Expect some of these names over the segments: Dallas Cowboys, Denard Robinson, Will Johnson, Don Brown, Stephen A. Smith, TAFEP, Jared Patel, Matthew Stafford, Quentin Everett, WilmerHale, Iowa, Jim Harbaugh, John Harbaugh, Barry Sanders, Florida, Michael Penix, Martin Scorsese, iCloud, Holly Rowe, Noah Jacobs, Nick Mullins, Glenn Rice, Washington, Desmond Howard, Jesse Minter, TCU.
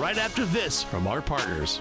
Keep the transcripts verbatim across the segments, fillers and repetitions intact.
right after this from our partners.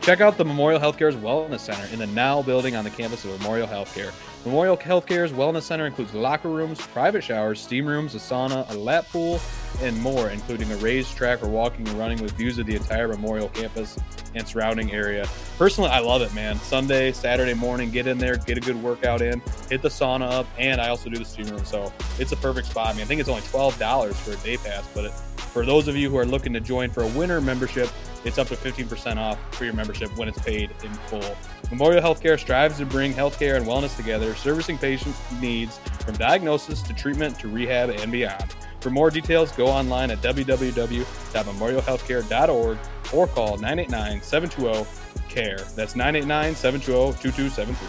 Check out the Memorial Healthcare's Wellness Center in the Now building on the campus of Memorial Healthcare. Memorial Healthcare's Wellness Center includes locker rooms, private showers, steam rooms, a sauna, a lap pool, and more, including a raised track for walking and running with views of the entire Memorial campus and surrounding area. Personally, I love it, man. Sunday, Saturday morning, get in there, get a good workout in, hit the sauna up, and I also do the steam room, so it's a perfect spot. I mean, I think it's only twelve dollars for a day pass, but it, for those of you who are looking to join for a winter membership, it's up to fifteen percent off for your membership when it's paid in full. Memorial Healthcare strives to bring healthcare and wellness together, servicing patient needs from diagnosis to treatment to rehab and beyond. For more details, go online at w w w dot memorial healthcare dot org or call nine eight nine, seven two zero, C A R E. That's nine eight nine, seven two zero, two two seven three.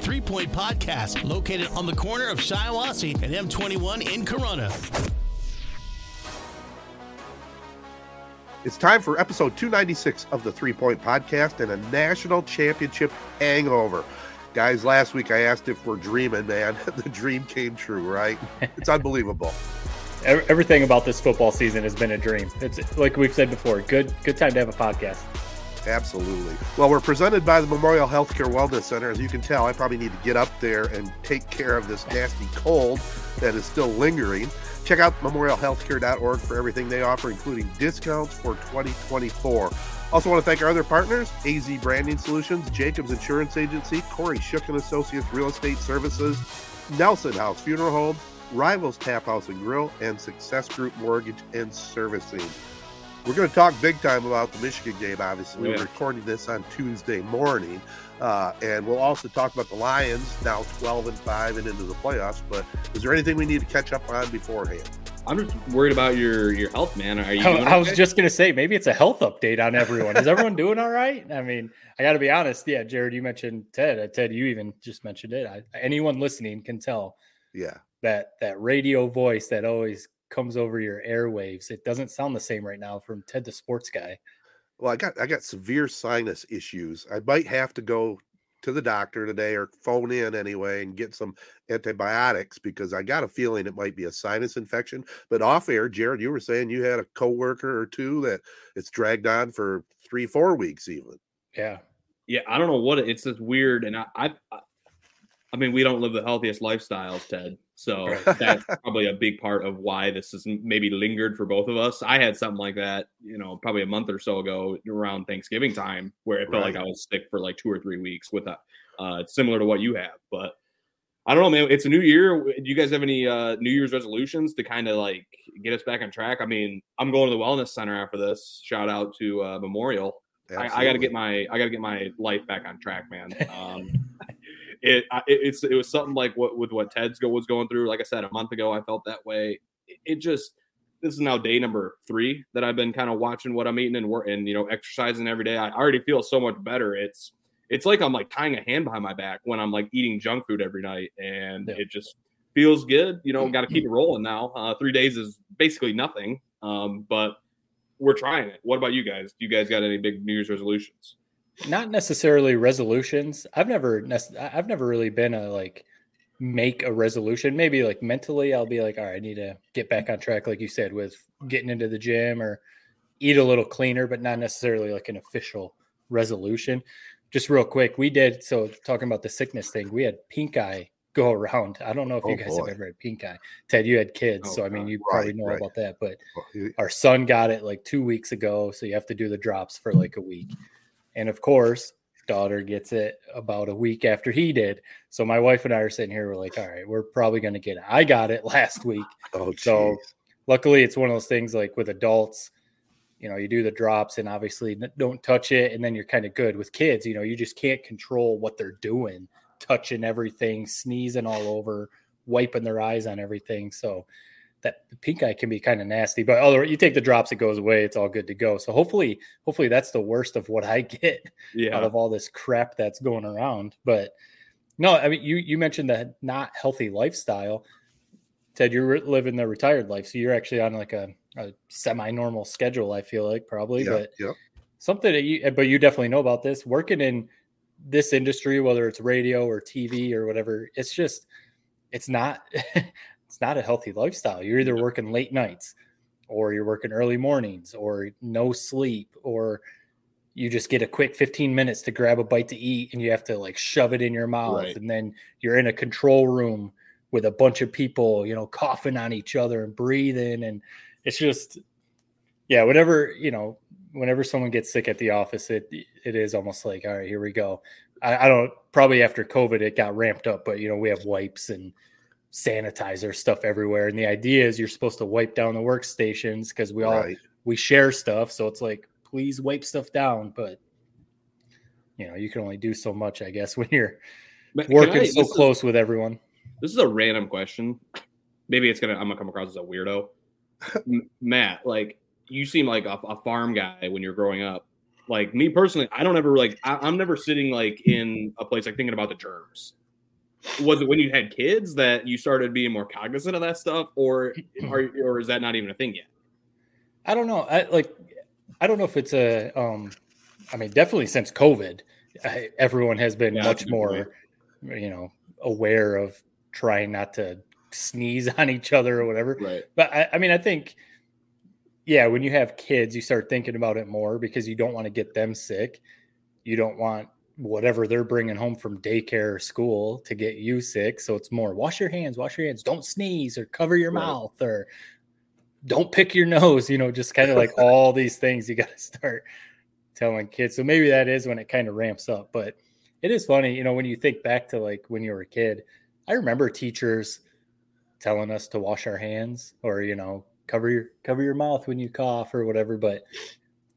three Point Podcast, located on the corner of Shiawassee and M twenty-one in Corona. It's time for episode two ninety-six of the three Point Podcast and a national championship hangover. Guys, last week I asked if we're dreaming, man. The dream came true, right? It's unbelievable. Everything about this football season has been a dream. It's like we've said before, good, good time to have a podcast. Absolutely. Well, we're presented by the Memorial Healthcare Wellness Center. As you can tell, I probably need to get up there and take care of this nasty cold that is still lingering. Check out memorial healthcare dot org for everything they offer, including discounts for twenty twenty-four. Also want to thank our other partners, A Z Branding Solutions, Jacobs Insurance Agency, Corey Shook and Associates Real Estate Services, Nelson House Funeral Homes, Rivals Taphouse and Grill, and Success Group Mortgage and Servicing. We're going to talk big time about the Michigan game, obviously. Yeah. We're recording this on Tuesday morning. Uh, and we'll also talk about the Lions, now twelve and five and into the playoffs. But is there anything we need to catch up on beforehand? I'm just worried about your, your health, man. Are you? I, I was just going to say, maybe it's a health update on everyone. Is everyone doing all right? I mean, I got to be honest. Yeah, Jared, you mentioned Ted. Ted, you even just mentioned it. I, anyone listening can tell yeah, that that radio voice that always comes over your airwaves. It doesn't sound the same right now from Ted the sports guy. Well, I got I got severe sinus issues. I might have to go to the doctor today or phone in anyway and get some antibiotics because I got a feeling it might be a sinus infection. But off air, Jared, you were saying you had a coworker or two that it's dragged on for three, four weeks even. Yeah. Yeah. I don't know what it, it's just weird. And I, I, I mean, we don't live the healthiest lifestyles, Ted. So that's probably a big part of why this is maybe lingered for both of us. I had something like that, you know, probably a month or so ago around Thanksgiving time where it felt right. like I was sick for like two or three weeks with a uh, similar to what you have. But I don't know, man, it's a new year. Do you guys have any uh, New Year's resolutions to kind of like get us back on track? I mean, I'm going to the wellness center after this. Shout out to uh, Memorial. I, I got to get my I got to get my life back on track, man. Um It, it it's it was something like what with what Ted's go was going through. Like I said, a month ago, I felt that way. It, it just this is now day number three that I've been kind of watching what I'm eating and work and you know exercising every day. I already feel so much better. It's it's like I'm like tying a hand behind my back when I'm like eating junk food every night, and yeah. it just feels good. You know, got to keep it rolling now. Uh, three days is basically nothing, um, but we're trying it. What about you guys? Do you guys got any big New Year's resolutions? Not necessarily resolutions. I've never, I've never really been a like make a resolution. Maybe like mentally, I'll be like, all right, I need to get back on track, like you said, with getting into the gym or eat a little cleaner, but not necessarily like an official resolution. Just real quick, we did. So talking about the sickness thing, we had pink eye go around. I don't know if oh, you guys boy. have ever had pink eye. Ted, you had kids, oh, so I mean, you right, probably know right. about that. But our son got it like two weeks ago, so you have to do the drops for like a week. And of course, daughter gets it about a week after he did. So my wife and I are sitting here. We're like, all right, we're probably going to get it. I got it last week. Oh, geez. So luckily, it's one of those things like with adults, you know, you do the drops and obviously don't touch it. And then you're kind of good. With kids, you know, you just can't control what they're doing, touching everything, sneezing all over, wiping their eyes on everything. So that pink eye can be kind of nasty, but oh, you take the drops, it goes away. It's all good to go. So hopefully, hopefully that's the worst of what I get yeah. out of all this crap that's going around. But no, I mean, you, you mentioned the not healthy lifestyle. Ted, you're living the retired life. So you're actually on like a, a semi-normal schedule, I feel like probably, yeah, but yeah. something that you, but you definitely know about this working in this industry, whether it's radio or T V or whatever, it's just, it's not, it's not a healthy lifestyle. You're either working late nights or you're working early mornings or no sleep, or you just get a quick fifteen minutes to grab a bite to eat and you have to like shove it in your mouth. Right. And then you're in a control room with a bunch of people, you know, coughing on each other and breathing. And it's just, yeah, whenever, you know, whenever someone gets sick at the office, it it is almost like, all right, here we go. I, I don't, probably after COVID, it got ramped up, but, you know, we have wipes and sanitizer stuff everywhere. And the idea is you're supposed to wipe down the workstations because we all, right. we share stuff. So it's like, please wipe stuff down. But, you know, you can only do so much, I guess, when you're but working I, so close is, with everyone. This is a random question. Maybe it's going to, I'm going to come across as a weirdo. Matt, like, you seem like a, a farm guy when you're growing up. Like me personally, I don't ever like, I, I'm never sitting like in a place like thinking about the germs. Was it when you had kids that you started being more cognizant of that stuff, or are, or is that not even a thing yet? I don't know. I like, I don't know if it's a, um, I mean, definitely since COVID, I, everyone has been yeah, much more, point. you know, aware of trying not to sneeze on each other or whatever. Right. But I, I mean, I think, yeah, when you have kids, you start thinking about it more because you don't want to get them sick. You don't want whatever they're bringing home from daycare or school to get you sick. So it's more wash your hands, wash your hands, don't sneeze or cover your right. mouth or don't pick your nose, you know, just kind of like all these things you got to start telling kids. So maybe that is when it kind of ramps up. But it is funny, you know, when you think back to like when you were a kid, I remember teachers telling us to wash our hands or, you know, cover your cover your mouth when you cough or whatever, but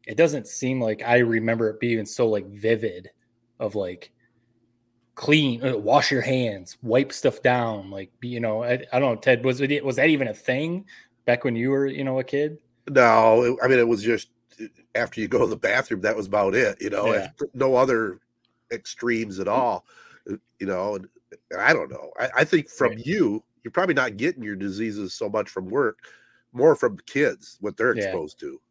it doesn't seem like I remember it being so like vivid of like clean, uh, wash your hands, wipe stuff down. Like, you know, I, I don't know, Ted, was it, was that even a thing back when you were, you know, a kid? No, it, I mean, it was just after you go to the bathroom, that was about it, you know, yeah. no other extremes at all, you know, and I don't know. I, I think from right. you, you're probably not getting your diseases so much from work, more from kids, what they're exposed yeah. to.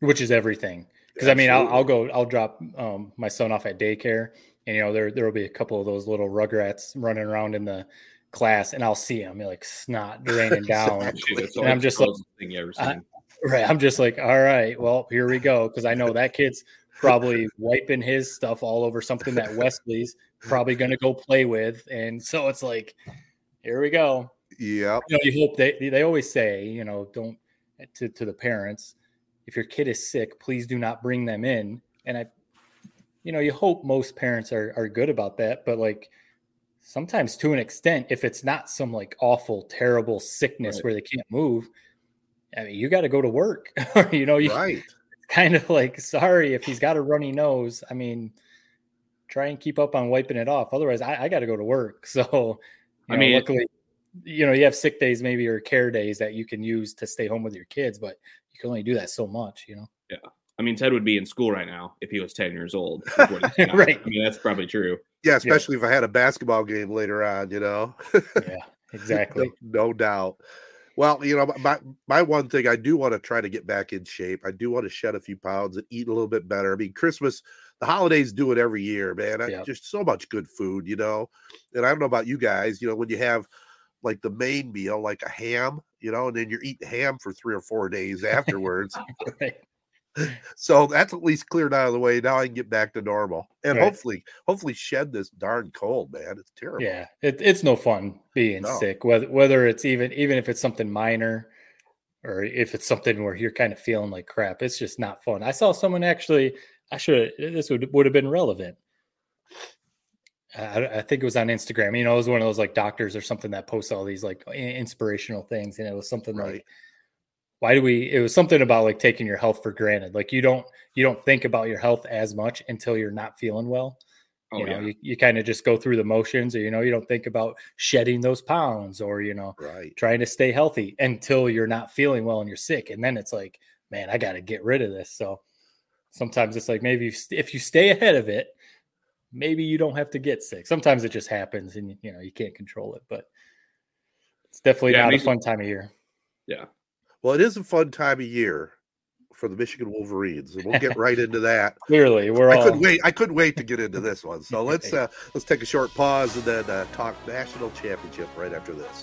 Which is everything. Because, I mean, I'll, I'll go, I'll drop um, my son off at daycare. And, you know, there there will be a couple of those little rugrats running around in the class. And I'll see them, like, snot draining down. Exactly. And I'm just like, thing you ever seen. I, right. I'm just like, all right, well, here we go. Because I know that kid's probably wiping his stuff all over something that Wesley's probably going to go play with. And so it's like, here we go. Yeah, you know, you hope they they always say, you know, don't to, to the parents, if your kid is sick, please do not bring them in. And I, you know, you hope most parents are are good about that. But like sometimes to an extent, if it's not some like awful, terrible sickness right. where they can't move, I mean, you got to go to work. you know, you right. kind of like, sorry, if he's got a runny nose, I mean, try and keep up on wiping it off. Otherwise, I, I got to go to work. So, I know, mean, luckily. You know, you have sick days maybe or care days that you can use to stay home with your kids, but you can only do that so much, you know? Yeah. I mean, Ted would be in school right now if he was ten years old. Right. I mean, that's probably true. Yeah, especially yeah. if I had a basketball game later on, you know? Yeah, exactly. No, no doubt. Well, you know, my, my one thing, I do want to try to get back in shape. I do want to shed a few pounds and eat a little bit better. I mean, Christmas, the holidays do it every year, man. I, yep. Just so much good food, you know? And I don't know about you guys, you know, when you have like the main meal, like a ham, you know, and then you're eating ham for three or four days afterwards. Right. So that's at least cleared out of the way. Now I can get back to normal and right. hopefully, hopefully shed this darn cold, man. It's terrible. Yeah. It, it's no fun being no. sick, whether, whether it's even, even if it's something minor or if it's something where you're kind of feeling like crap, it's just not fun. I saw someone actually, I should, this would, would have been relevant. I, I think it was on Instagram, you know, it was one of those like doctors or something that posts all these like inspirational things. And it was something right. like, why do we, it was something about like taking your health for granted. Like you don't, you don't think about your health as much until you're not feeling well. Oh, you know, yeah. you, you kind of just go through the motions or, you know, you don't think about shedding those pounds or, you know, right. trying to stay healthy until you're not feeling well and you're sick. And then it's like, man, I got to get rid of this. So sometimes it's like, maybe if, if you stay ahead of it, maybe you don't have to get sick. Sometimes it just happens and you know, you can't control it, but it's definitely yeah, not a fun time of year. Yeah. Well, it is a fun time of year for the Michigan Wolverines, and we'll get right into that. Clearly, we're I all... couldn't wait. I couldn't wait to get into this one. So let's uh, let's take a short pause and then uh, talk national championship right after this.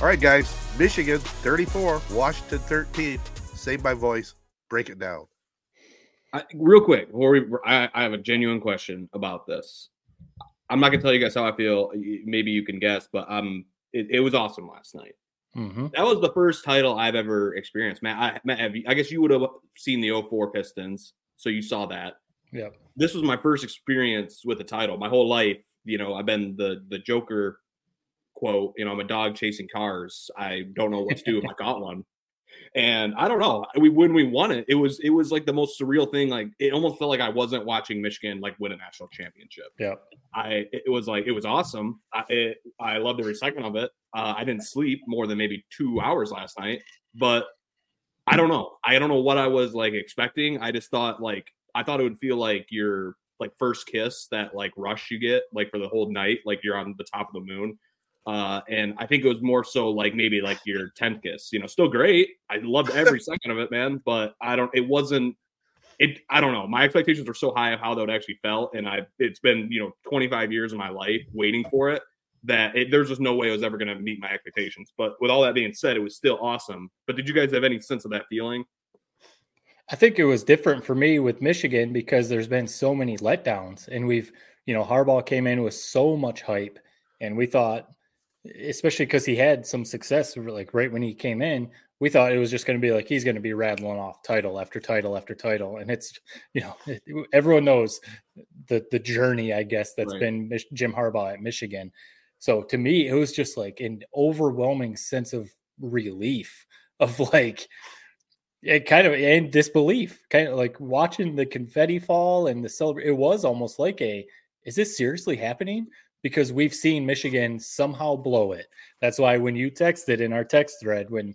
All right, guys, Michigan thirty-four, Washington thirteen. Save my voice. Break it down. I, real quick, before we, I, I have a genuine question about this. I'm not going to tell you guys how I feel. Maybe you can guess, but um, it, it was awesome last night. Mm-hmm. That was the first title I've ever experienced. Matt, I, Matt have you, I guess you would have seen the oh four Pistons, so you saw that. Yeah. This was my first experience with a title. My whole life, you know, I've been the the Joker quote, you know, I'm a dog chasing cars. I don't know what to do if I got one. And I don't know. We when we won it, it was it was like the most surreal thing. Like it almost felt like I wasn't watching Michigan like win a national championship. Yeah, I it was like it was awesome. I it, I love the recycling of it. Uh, I didn't sleep more than maybe two hours last night, but I don't know. I don't know what I was like expecting. I just thought like I thought it would feel like your like first kiss, that like rush you get like for the whole night, like you're on the top of the moon. Uh, and I think it was more so like maybe like your tenth kiss, you know, still great. I loved every second of it, man, but I don't, it wasn't, it, I don't know. My expectations were so high of how that would actually felt. And I, it's been, you know, twenty-five years of my life waiting for it that it, there's just no way I was ever going to meet my expectations. But with all that being said, it was still awesome. But did you guys have any sense of that feeling? I think it was different for me with Michigan because there's been so many letdowns and we've, you know, Harbaugh came in with so much hype and we thought, especially because he had some success like right when he came in, we thought it was just going to be like he's going to be rattling off title after title after title. And it's, you know, it, everyone knows the the journey, I guess, that's right. been Mich- Jim Harbaugh at Michigan. So to me, it was just like an overwhelming sense of relief of like it kind of and disbelief, kind of like watching the confetti fall and the celebra- it was almost like a, is this seriously happening? Because we've seen Michigan somehow blow it. That's why when you texted in our text thread, when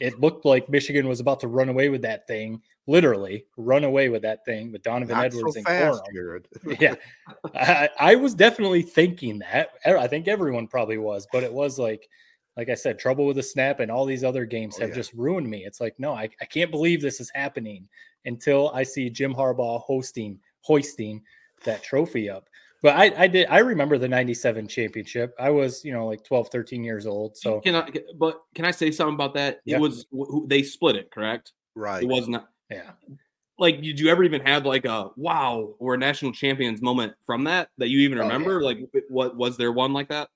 it looked like Michigan was about to run away with that thing, literally run away with that thing with Donovan Not Edwards so and fast, Corum. Yeah, I, I was definitely thinking that. I think everyone probably was, but it was like, like I said, trouble with the snap and all these other games oh, have yeah. just ruined me. It's like, no, I, I can't believe this is happening until I see Jim Harbaugh hosting, hoisting that trophy up. But I, I did. I remember the ninety-seven championship. I was, you know, like twelve, thirteen years old. So, can I, but can I say something about that? Yeah. It was they split it, correct? Right. It wasn't. Yeah. Like, did you ever even have like a wow or a national champions moment from that that you even oh, remember? Yeah. Like, what was there one like that?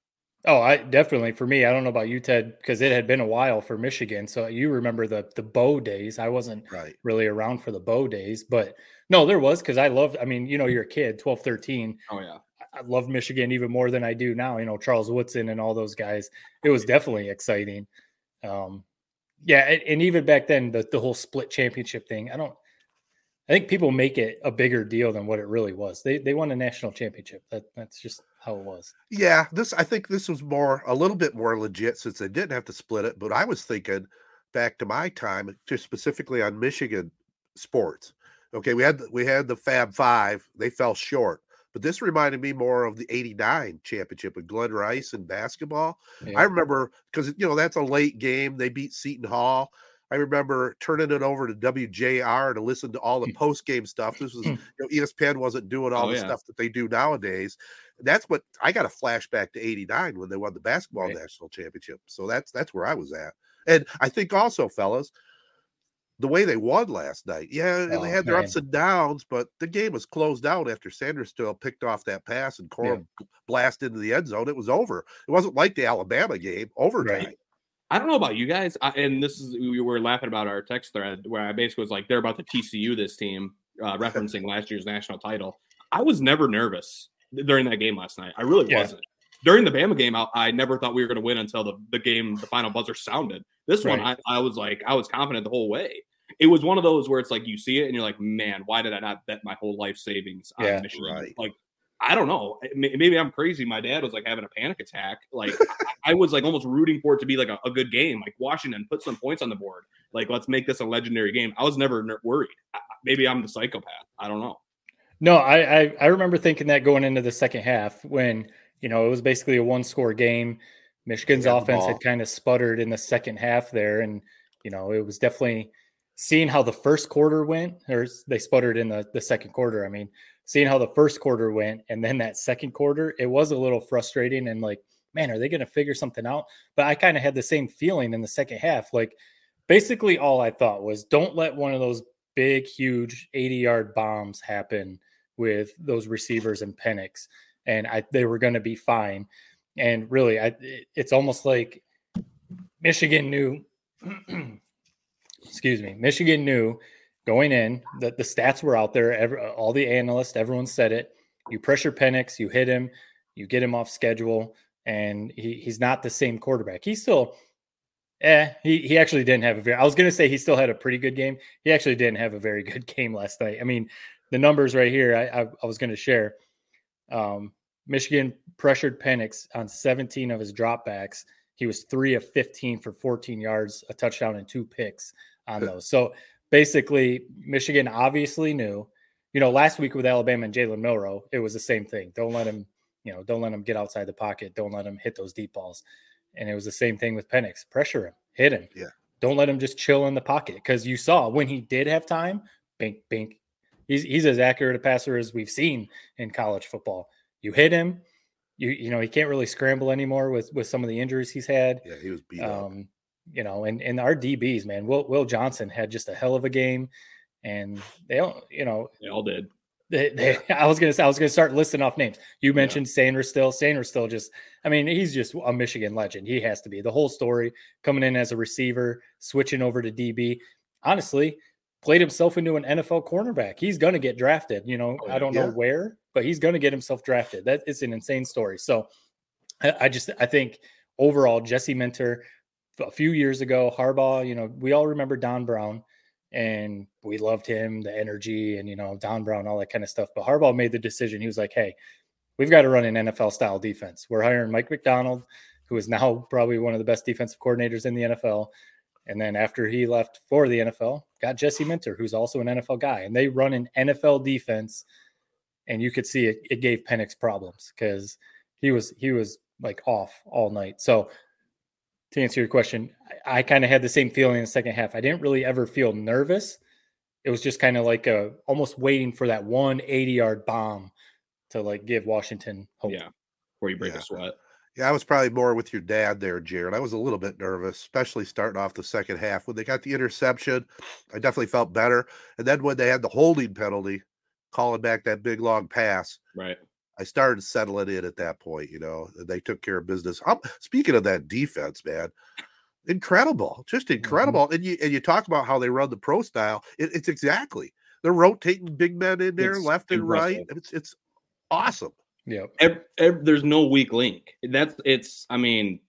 Oh, I definitely, for me, I don't know about you, Ted, because it had been a while for Michigan. So you remember the the Bow days. I wasn't right. really around for the Bow days, but no, there was, because I loved, I mean, you know, you're a kid, twelve, thirteen. Oh, yeah. I loved Michigan even more than I do now, you know, Charles Woodson and all those guys. It was definitely exciting. Um, yeah. And, and even back then, the, the whole split championship thing, I don't, I think people make it a bigger deal than what it really was. They they won a national championship. That That's just how it was. Yeah. This, I think this was more, a little bit more legit since they didn't have to split it. But I was thinking back to my time, just specifically on Michigan sports. Okay. We had, we had the Fab Five. They fell short. But this reminded me more of the eighty-nine championship with Glenn Rice and basketball. Yeah. I remember, because, you know, that's a late game. They beat Seton Hall. I remember turning it over to W J R to listen to all the post-game stuff. This was, you know, E S P N wasn't doing all oh, the yeah. stuff that they do nowadays. That's what, I got a flashback to eighty-nine when they won the basketball right. national championship. So that's, that's where I was at. And I think also, fellas, the way they won last night. Yeah, oh, they had their man. ups and downs, but the game was closed out after Sanders still picked off that pass and Corum yeah. blasted into the end zone. It was over. It wasn't like the Alabama game, overtime. Right. I don't know about you guys, I, and this is, we were laughing about our text thread where I basically was like, they're about to T C U this team, uh, referencing last year's national title. I was never nervous during that game last night. I really yeah. wasn't. During the Bama game, I, I never thought we were going to win until the, the game, the final buzzer sounded. This right. one, I, I was like, I was confident the whole way. It was one of those where it's like you see it and you're like, man, why did I not bet my whole life savings on yeah, Michigan? Right. Like, I don't know. Maybe I'm crazy. My dad was like having a panic attack. Like I was like almost rooting for it to be like a, a good game. Like Washington put some points on the board. Like let's make this a legendary game. I was never ner- worried. Maybe I'm the psychopath. I don't know. No, I, I I remember thinking that going into the second half when, you know, it was basically a one score game. Michigan's offense had kind of sputtered in the second half there, and you know it was definitely seeing how the first quarter went, or they sputtered in the, the second quarter. I mean. Seeing how the first quarter went and then that second quarter, it was a little frustrating and like, man, are they going to figure something out? But I kind of had the same feeling in the second half. Like basically all I thought was don't let one of those big, huge eighty yard bombs happen with those receivers and Penix. And I, they were going to be fine. And really, I, it's almost like Michigan knew, excuse me, Michigan knew going in, that the stats were out there. Every, all the analysts, everyone said it. You pressure Penix, you hit him, you get him off schedule, and he, he's not the same quarterback. He's still, eh, he, he actually didn't have a very, I was going to say he still had a pretty good game. He actually didn't have a very good game last night. I mean, the numbers right here, I, I, I was going to share. Um, Michigan pressured Penix on seventeen of his dropbacks. He was three of fifteen for fourteen yards, a touchdown, and two picks on those. So, basically, Michigan obviously knew, you know, last week with Alabama and Jalen Milroe, it was the same thing. Don't let him, you know, don't let him get outside the pocket. Don't let him hit those deep balls. And it was the same thing with Penix. Pressure him, hit him. Yeah. Don't let him just chill in the pocket. Because you saw when he did have time, bink, bink. He's he's as accurate a passer as we've seen in college football. You hit him, you you know, he can't really scramble anymore with, with some of the injuries he's had. Yeah, he was beat up. Um, You know, and, and our D Bs, man, Will Will Johnson had just a hell of a game, and they all, you know, they all did. They, they, I was gonna, I was gonna start listing off names. You mentioned yeah. Sanders still, Sanders still, just, I mean, he's just a Michigan legend. He has to be the whole story. Coming in as a receiver, switching over to D B, honestly, played himself into an N F L cornerback. He's gonna get drafted. You know, oh, I don't yeah. know where, but he's gonna get himself drafted. That it's an insane story. So, I, I just, I think overall, Jesse Minter. A few years ago, Harbaugh, you know, we all remember Don Brown and we loved him, the energy and, you know, Don Brown, all that kind of stuff. But Harbaugh made the decision. He was like, hey, we've got to run an N F L style defense. We're hiring Mike Macdonald, who is now probably one of the best defensive coordinators in the N F L. And then after he left for the N F L, got Jesse Minter, who's also an N F L guy. And they run an N F L defense. And you could see it, it gave Penix problems because he was, he was like off all night. So, to answer your question, I, I kind of had the same feeling in the second half. I didn't really ever feel nervous. It was just kind of like a almost waiting for that one eighty-yard bomb to like give Washington hope. Yeah, where you break yeah. a sweat. Yeah, I was probably more with your dad there, Jared. I was a little bit nervous, especially starting off the second half. When they got the interception, I definitely felt better. And then when they had the holding penalty, calling back that big, long pass. Right. I started settling in at that point, you know, and they took care of business. I'm, speaking of that defense, man, incredible, just incredible. Mm-hmm. And you and you talk about how they run the pro style. It, it's exactly. They're rotating big men in there, it's left and impressive. Right. It's it's awesome. Yeah. Every, every, there's no weak link. That's it's. I mean,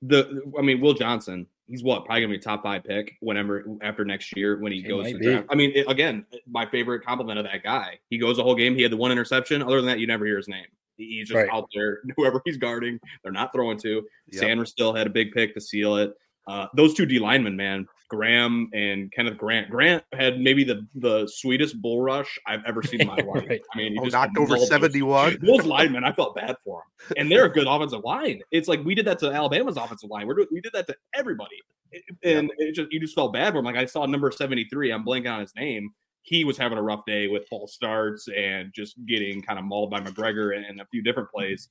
the. I mean, Will Johnson. He's what probably gonna be a top five pick whenever after next year when he, he goes to the draft. I mean, it, again, my favorite compliment of that guy. He goes the whole game. He had the one interception. Other than that, you never hear his name. He's just right. out there. Whoever he's guarding, they're not throwing to. Yep. Sanders still had a big pick to seal it. Uh, those two D linemen, man, Graham and Kenneth Grant. Grant had maybe the, the sweetest bull rush I've ever seen in my life. Right. I mean, he oh, just knocked over seventy-one. Those, those linemen, I felt bad for them. And they're a good offensive line. It's like we did that to Alabama's offensive line. We're doing, we did that to everybody. And yeah. it just you just felt bad for him. Like I saw number seventy-three. I'm blanking on his name. He was having a rough day with false starts and just getting kind of mauled by McGregor and, and a few different plays.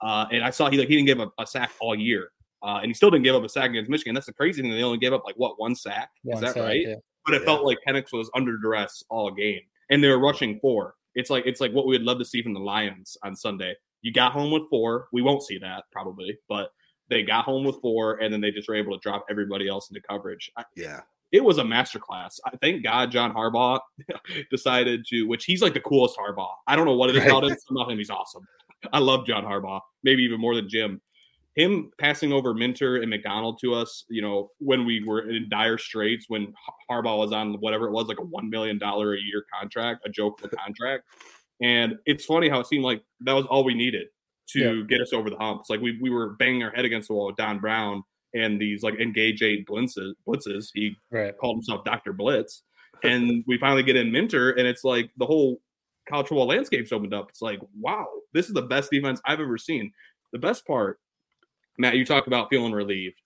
Uh, and I saw he like he didn't give a, a sack all year. Uh, and he still didn't give up a sack against Michigan. That's the crazy thing. They only gave up, like, what, one sack? Is that right? Yeah. But it yeah. felt like Penix was under duress all game. And they were rushing four. It's like it's like what we would love to see from the Lions on Sunday. You got home with four. We won't see that probably. But they got home with four, and then they just were able to drop everybody else into coverage. I, yeah. It was a masterclass. I thank God John Harbaugh decided to, which he's like the coolest Harbaugh. I don't know what it is about him. About him, he's awesome. I love John Harbaugh, maybe even more than Jim. Him passing over Minter and McDonald to us, you know, when we were in dire straits, when Harbaugh was on whatever it was, like a one million dollars a year contract, a joke of a contract. And it's funny how it seemed like that was all we needed to yeah. get us over the hump. It's like we we were banging our head against the wall with Don Brown and these like engage eight blitzes. blitzes. He right. called himself Doctor Blitz. And we finally get in Minter, and it's like the whole college football landscape's opened up. It's like, wow, this is the best defense I've ever seen. The best part, Matt, you talk about feeling relieved.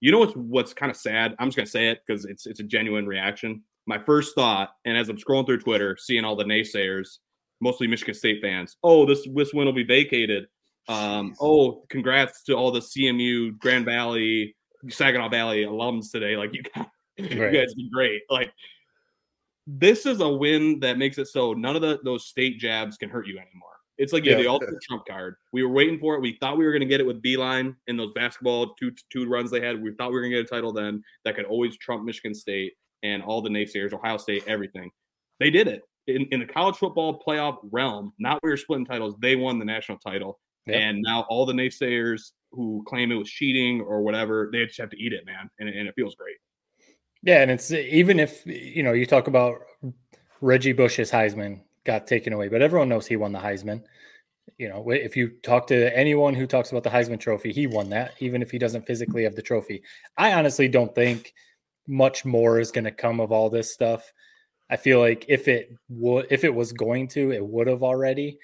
You know what's what's kind of sad? I'm just going to say it because it's it's a genuine reaction. My first thought, and as I'm scrolling through Twitter, seeing all the naysayers, mostly Michigan State fans, oh, this, this win will be vacated. Um, oh, congrats to all the C M U, Grand Valley, Saginaw Valley alums today. Like, you guys, right. you guys did great. Like, this is a win that makes it so none of the, those state jabs can hurt you anymore. It's like yeah, yeah. the ultimate trump card. We were waiting for it. We thought we were going to get it with Beilein and those basketball two two runs they had. We thought we were going to get a title then. That could always trump Michigan State and all the naysayers, Ohio State, everything. They did it. In, in the college football playoff realm, not we were splitting titles, they won the national title. Yep. And now all the naysayers who claim it was cheating or whatever, they just have to eat it, man. And, and it feels great. Yeah, and it's even if, you know, you talk about Reggie Bush's Heisman got taken away, but everyone knows he won the Heisman. You know, if you talk to anyone who talks about the Heisman Trophy, he won that, even if he doesn't physically have the trophy. I honestly don't think much more is going to come of all this stuff. I feel like if it would, if it was going to, it would have already.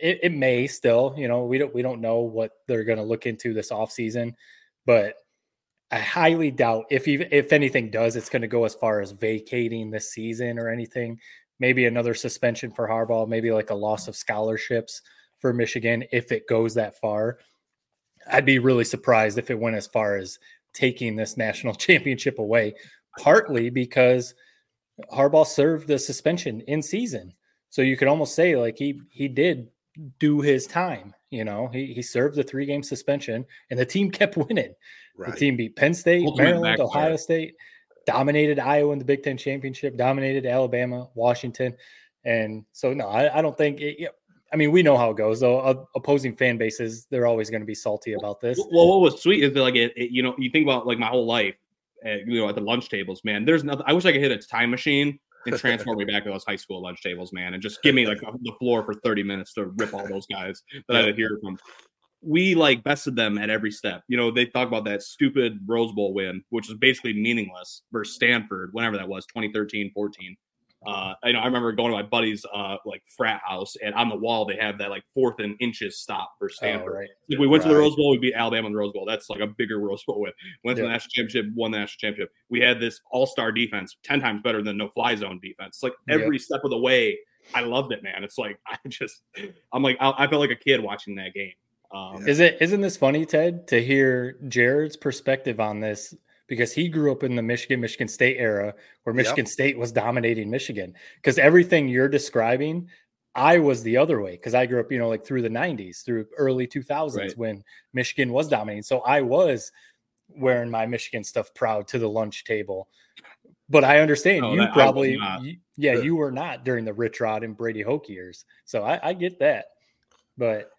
It, it may still, you know, we don't we don't know what they're going to look into this offseason, but I highly doubt if even, if anything does, it's going to go as far as vacating this season or anything. Maybe another suspension for Harbaugh, maybe like a loss of scholarships for Michigan if it goes that far. I'd be really surprised if it went as far as taking this national championship away, partly because Harbaugh served the suspension in season. So you could almost say like he he did do his time. You know, he he served the three-game suspension, and the team kept winning. Right. The team beat Penn State, we'll Maryland, Ohio State. Dominated Iowa in the Big Ten championship, dominated Alabama, Washington. And so, no, I, I don't think it, I mean, we know how it goes though. Uh, opposing fan bases, they're always going to be salty about this. Well, what was sweet is that, like, it, it, you know, you think about like my whole life, at, you know, at the lunch tables, man, there's nothing, I wish I could hit a time machine and transform me back to those high school lunch tables, man. And just give me like the floor for thirty minutes to rip all those guys that I had to hear from. We like bested them at every step. You know, they talk about that stupid Rose Bowl win, which was basically meaningless versus Stanford, whenever that was, twenty thirteen, fourteen. Uh, I know I remember going to my buddy's uh, like frat house, and on the wall they have that like fourth and inches stop for Stanford. Oh, right. Like, we went right. to the Rose Bowl, we beat Alabama in the Rose Bowl. That's like a bigger Rose Bowl win. Went to yeah. the national championship, won the national championship. We had this all-star defense, ten times better than no fly zone defense. It's like every yep. step of the way, I loved it, man. It's like I just, I'm like I, I felt like a kid watching that game. Um, Is it, isn't this funny, Ted, to hear Jared's perspective on this? Because he grew up in the Michigan, Michigan State era where Michigan yep. State was dominating Michigan. Because everything you're describing, I was the other way because I grew up, you know, like through the nineties, through early two thousands right. when Michigan was dominating. So I was wearing my Michigan stuff proud to the lunch table. But I understand no, you probably, you, yeah, you were not during the Rich Rod and Brady Hoke years. So I, I get that. But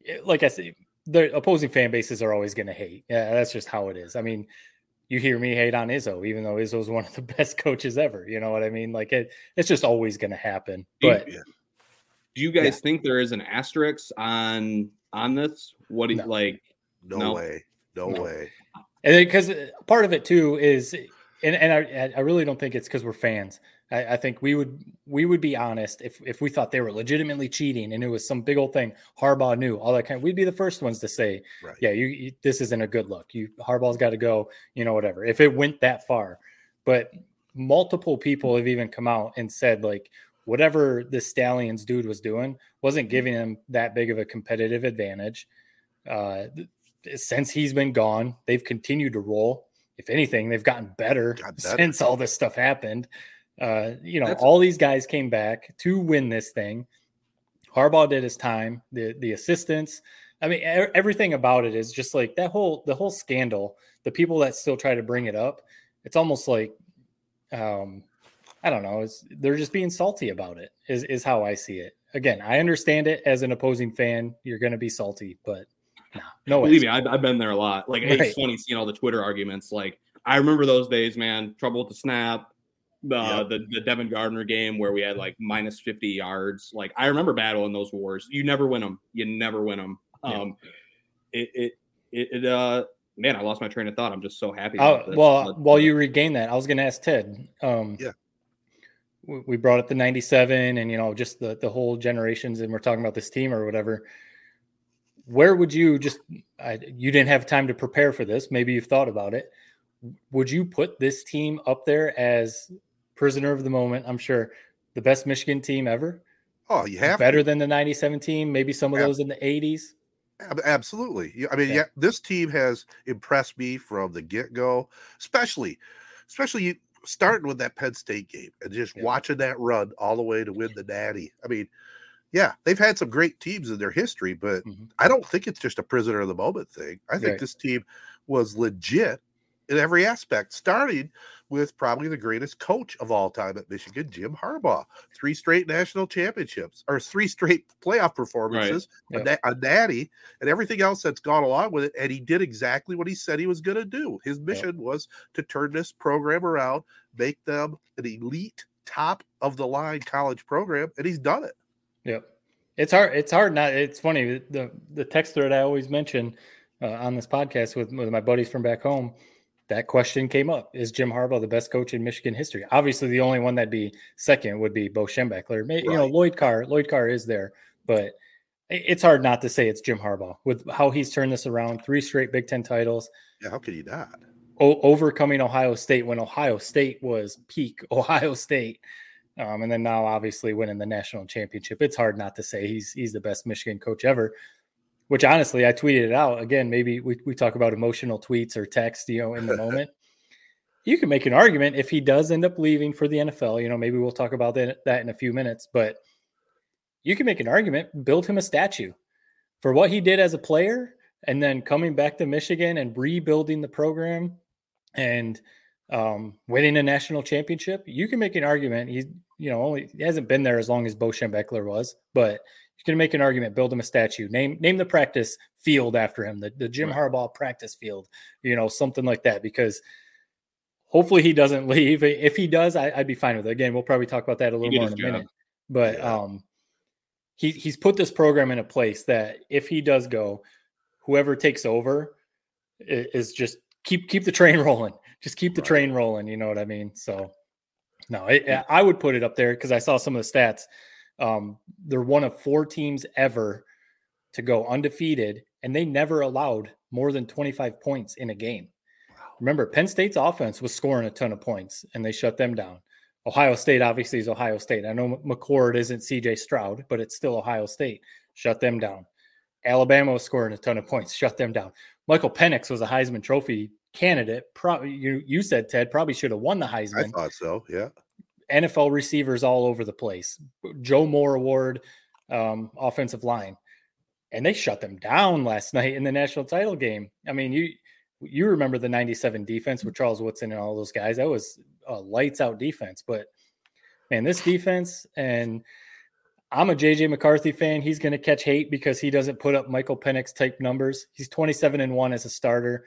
it, like I said, the opposing fan bases are always going to hate. Yeah, that's just how it is. I mean, you hear me hate on Izzo, even though Izzo's one of the best coaches ever. You know what I mean? Like it, it's just always going to happen. But yeah. Do you guys yeah. think there is an asterisk on on this? What do you no. like? No, no way. No, no way. And because part of it too is, and, and I I really don't think it's because we're fans. I, I think we would we would be honest if if we thought they were legitimately cheating and it was some big old thing. Harbaugh knew all that kind. We'd be the first ones to say, right. yeah, you, you this isn't a good look. You Harbaugh's got to go. You know, whatever. If it went that far, but multiple people have even come out and said like, whatever the Stallions dude was doing wasn't giving him that big of a competitive advantage. Uh, since he's been gone, they've continued to roll. If anything, they've gotten better since all this stuff happened. Uh, you know, That's all these guys came back to win this thing. Harbaugh did his time, the, the assistants. I mean, er- everything about it is just like that whole, the whole scandal, the people that still try to bring it up. It's almost like, um, I don't know. It's, they're just being salty about it is, is how I see it. Again, I understand it as an opposing fan. You're going to be salty, but nah, no way. Believe me, I've, I've been there a lot. Like, right. It's funny seeing all the Twitter arguments. Like, I remember those days, man. Trouble with the snap, uh, yep. the, the Devin Gardner game where we had like minus fifty yards. Like, I remember battling those wars. You never win them. You never win them. Um, yeah. It, it, it, it, uh, man, I lost my train of thought. I'm just so happy. About this. Well, but, while you regain that, I was going to ask Ted. Um, yeah. We brought up the ninety-seven and, you know, just the, the whole generations and we're talking about this team or whatever. Where would you just I, you didn't have time to prepare for this. Maybe you've thought about it. Would you put this team up there as prisoner of the moment? I'm sure the best Michigan team ever. Oh, you have better to. Than the ninety-seven team. Maybe some of Ab- those in the eighties. Absolutely. I mean, yeah. yeah, this team has impressed me from the get-go, especially, especially you. Starting with that Penn State game and just yeah. watching that run all the way to win the Natty. I mean, yeah, they've had some great teams in their history, but mm-hmm. I don't think it's just a prisoner of the moment thing. I think right. this team was legit in every aspect, starting with probably the greatest coach of all time at Michigan, Jim Harbaugh. Three straight national championships or three straight playoff performances, right. yeah. a, a Natty, and everything else that's gone along with it. And he did exactly what he said he was going to do. His mission yeah. was to turn this program around, make them an elite, top of the line college program, and he's done it. Yep, it's hard. It's hard. Not. It's funny. the The text thread I always mention uh, on this podcast with, with my buddies from back home. That question came up. Is Jim Harbaugh the best coach in Michigan history? Obviously, the only one that'd be second would be Bo Schembechler. Maybe, right. You know, Lloyd Carr. Lloyd Carr is there, but it's hard not to say it's Jim Harbaugh with how he's turned this around. Three straight Big Ten titles. Yeah, how could you not? O- overcoming Ohio State when Ohio State was peak Ohio State. Um, and then now, obviously, winning the national championship. It's hard not to say he's he's the best Michigan coach ever. Which honestly, I tweeted it out again. Maybe we, we talk about emotional tweets or text, you know, in the moment. You can make an argument if he does end up leaving for the N F L. You know, maybe we'll talk about that, that in a few minutes. But you can make an argument, build him a statue for what he did as a player, and then coming back to Michigan and rebuilding the program and um, winning a national championship. You can make an argument. He's, you know, only he hasn't been there as long as Bo Schembechler was, but. You can make an argument, build him a statue, name name the practice field after him, the, the Jim right. Harbaugh practice field, you know, something like that, because hopefully he doesn't leave. If he does, I, I'd be fine with it. Again, we'll probably talk about that a little more in a job. minute. But yeah. um, he he's put this program in a place that if he does go, whoever takes over is just keep keep the train rolling. Just keep the right. train rolling, you know what I mean? So, no, it, I would put it up there because I saw some of the stats. Um, they're one of four teams ever to go undefeated, and they never allowed more than twenty-five points in a game. Wow. Remember, Penn State's offense was scoring a ton of points, and they shut them down. Ohio State obviously is Ohio State. I know McCord isn't C J Stroud, but it's still Ohio State. Shut them down. Alabama was scoring a ton of points. Shut them down. Michael Penix was a Heisman Trophy candidate. Probably you, you said, Ted, probably should have won the Heisman. I thought so, yeah. N F L receivers all over the place, Joe Moore Award, um, offensive line. And they shut them down last night in the national title game. I mean, you you remember the ninety-seven defense with Charles Woodson and all those guys. That was a lights out defense. But, man, this defense, and I'm a J J. McCarthy fan. He's going to catch hate because he doesn't put up Michael Penix type numbers. He's twenty-seven and one as a starter,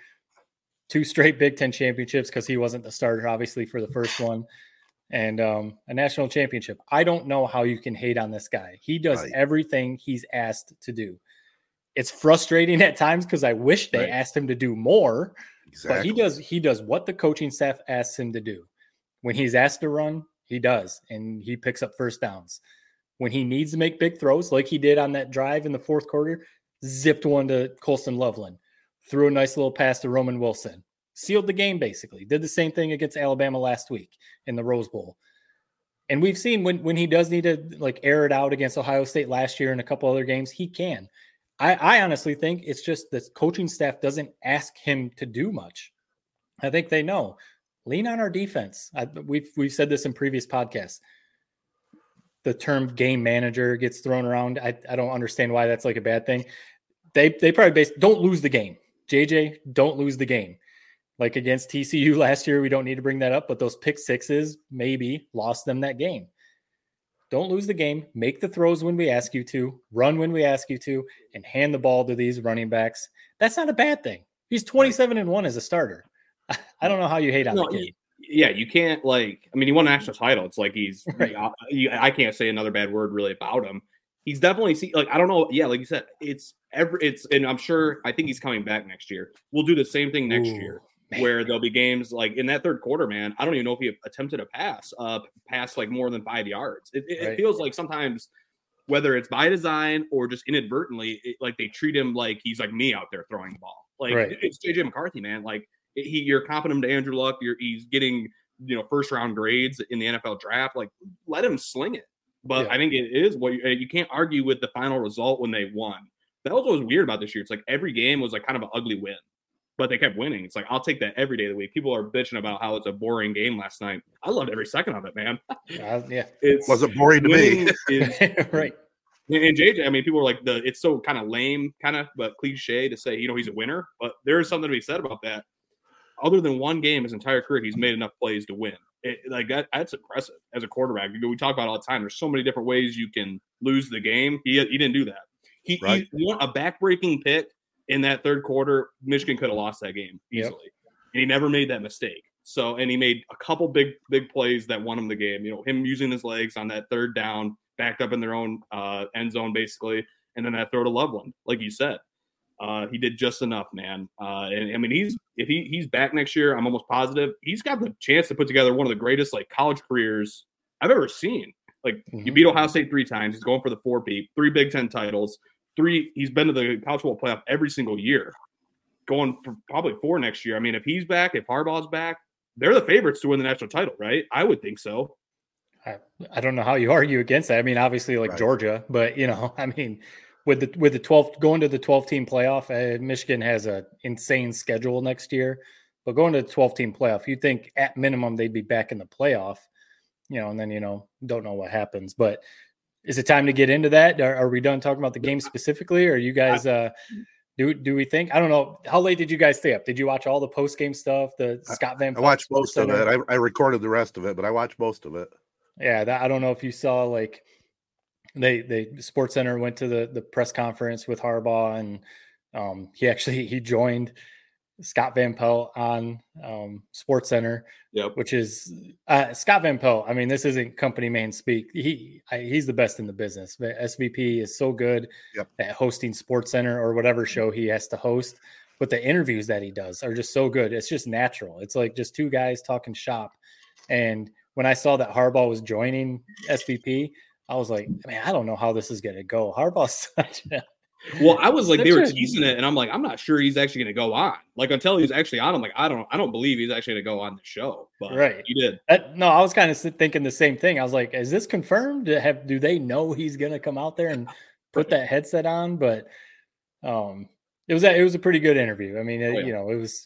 two straight Big Ten championships because he wasn't the starter, obviously, for the first one, and um, a national championship. I don't know how you can hate on this guy. He does right. everything he's asked to do. It's frustrating at times because I wish they right. asked him to do more, exactly. but he does he does what the coaching staff asks him to do. When he's asked to run, he does, and he picks up first downs. When he needs to make big throws, like he did on that drive in the fourth quarter, zipped one to Colston Loveland, threw a nice little pass to Roman Wilson, sealed the game basically, did the same thing against Alabama last week in the Rose Bowl. And we've seen when, when he does need to like air it out against Ohio State last year and a couple other games, he can. I, I honestly think it's just the coaching staff doesn't ask him to do much. I think they know. Lean on our defense. I, we've we've said this in previous podcasts. The term game manager gets thrown around. I, I don't understand why that's like a bad thing. They they probably base, don't lose the game. J J, don't lose the game. Like against T C U last year, we don't need to bring that up, but those pick sixes maybe lost them that game. Don't lose the game. Make the throws when we ask you to, run when we ask you to, and hand the ball to these running backs. That's not a bad thing. He's twenty-seven and one as a starter. I don't know how you hate on no, the kid. Yeah, you can't like, I mean, he won a national title. It's like he's, right. he, I can't say another bad word really about him. He's definitely, see, like, I don't know. Yeah, like you said, it's every, it's, and I'm sure, I think he's coming back next year. We'll do the same thing next Ooh, year man. where there'll be games like in that third quarter, man. I don't even know if he attempted a pass, uh, pass like more than five yards. It, it, right. it feels like sometimes, whether it's by design or just inadvertently, it, like they treat him like he's like me out there throwing the ball. Like right. it's J J. McCarthy, man. Like, He, you're comping him to Andrew Luck. You're, he's getting, you know, first round grades in the N F L draft. Like, let him sling it. But yeah. I think it is what you, you can't argue with the final result when they won. That was what was weird about this year. It's like every game was like kind of an ugly win, but they kept winning. It's like, I'll take that every day of the week. People are bitching about how it's a boring game last night. I loved every second of it, man. Yeah, yeah. It's, wasn't boring to me. Is, right. And J J, I mean, people are like, the it's so kind of lame, kind of, but cliche to say, you know, he's a winner. But there is something to be said about that. Other than one game his entire career, he's made enough plays to win. It, like that, that's impressive as a quarterback. We talk about it all the time. There's so many different ways you can lose the game. He, he didn't do that. He, right. he won a backbreaking pick in that third quarter. Michigan could have lost that game easily. Yep. And he never made that mistake. So, and he made a couple big, big plays that won him the game. You know, him using his legs on that third down, backed up in their own uh, end zone, basically. And then that throw to Loveland, like you said. Uh, he did just enough, man. Uh, and I mean, he's if he he's back next year, I'm almost positive he's got the chance to put together one of the greatest like college careers I've ever seen. Like mm-hmm. you beat Ohio State three times, he's going for the four-peat, three Big Ten titles, three. He's been to the college football playoff every single year, going for probably four next year. I mean, if he's back, if Harbaugh's back, they're the favorites to win the national title, right? I would think so. I, I don't know how you argue against that. I mean, obviously like right. Georgia, but you know, I mean. With the with the twelve going to the twelve team playoff, uh, Michigan has an insane schedule next year. But going to the twelve team playoff, you'd think at minimum they'd be back in the playoff, you know. And then you know, don't know what happens. But is it time to get into that? Are, are we done talking about the game specifically? Or are you guys uh, do do we think? I don't know. How late did you guys stay up? Did you watch all the post game stuff? The Scott Van Pelt I watched most of it. I, I recorded the rest of it, but I watched most of it. Yeah, that, I don't know if you saw like. They they SportsCenter went to the, the press conference with Harbaugh, and um, he actually he joined Scott Van Pelt on um, SportsCenter, yep. which is uh, Scott Van Pelt. I mean, this isn't company man speak. He I, he's the best in the business. The S V P is so good yep. at hosting SportsCenter or whatever show he has to host, but the interviews that he does are just so good. It's just natural. It's like just two guys talking shop. And when I saw that Harbaugh was joining S V P, I was like, man, I don't know how this is going to go. Harbaugh's such a... Well, I was like, they were teasing it, and I'm like, I'm not sure he's actually going to go on. Like, until he's actually on, I'm like, I don't I don't believe he's actually going to go on the show. But right. he did. That, no, I was kind of thinking the same thing. I was like, is this confirmed? Have, do they know he's going to come out there and put that headset on? But um, it was a, it was a pretty good interview. I mean, it, oh, yeah. you know, it was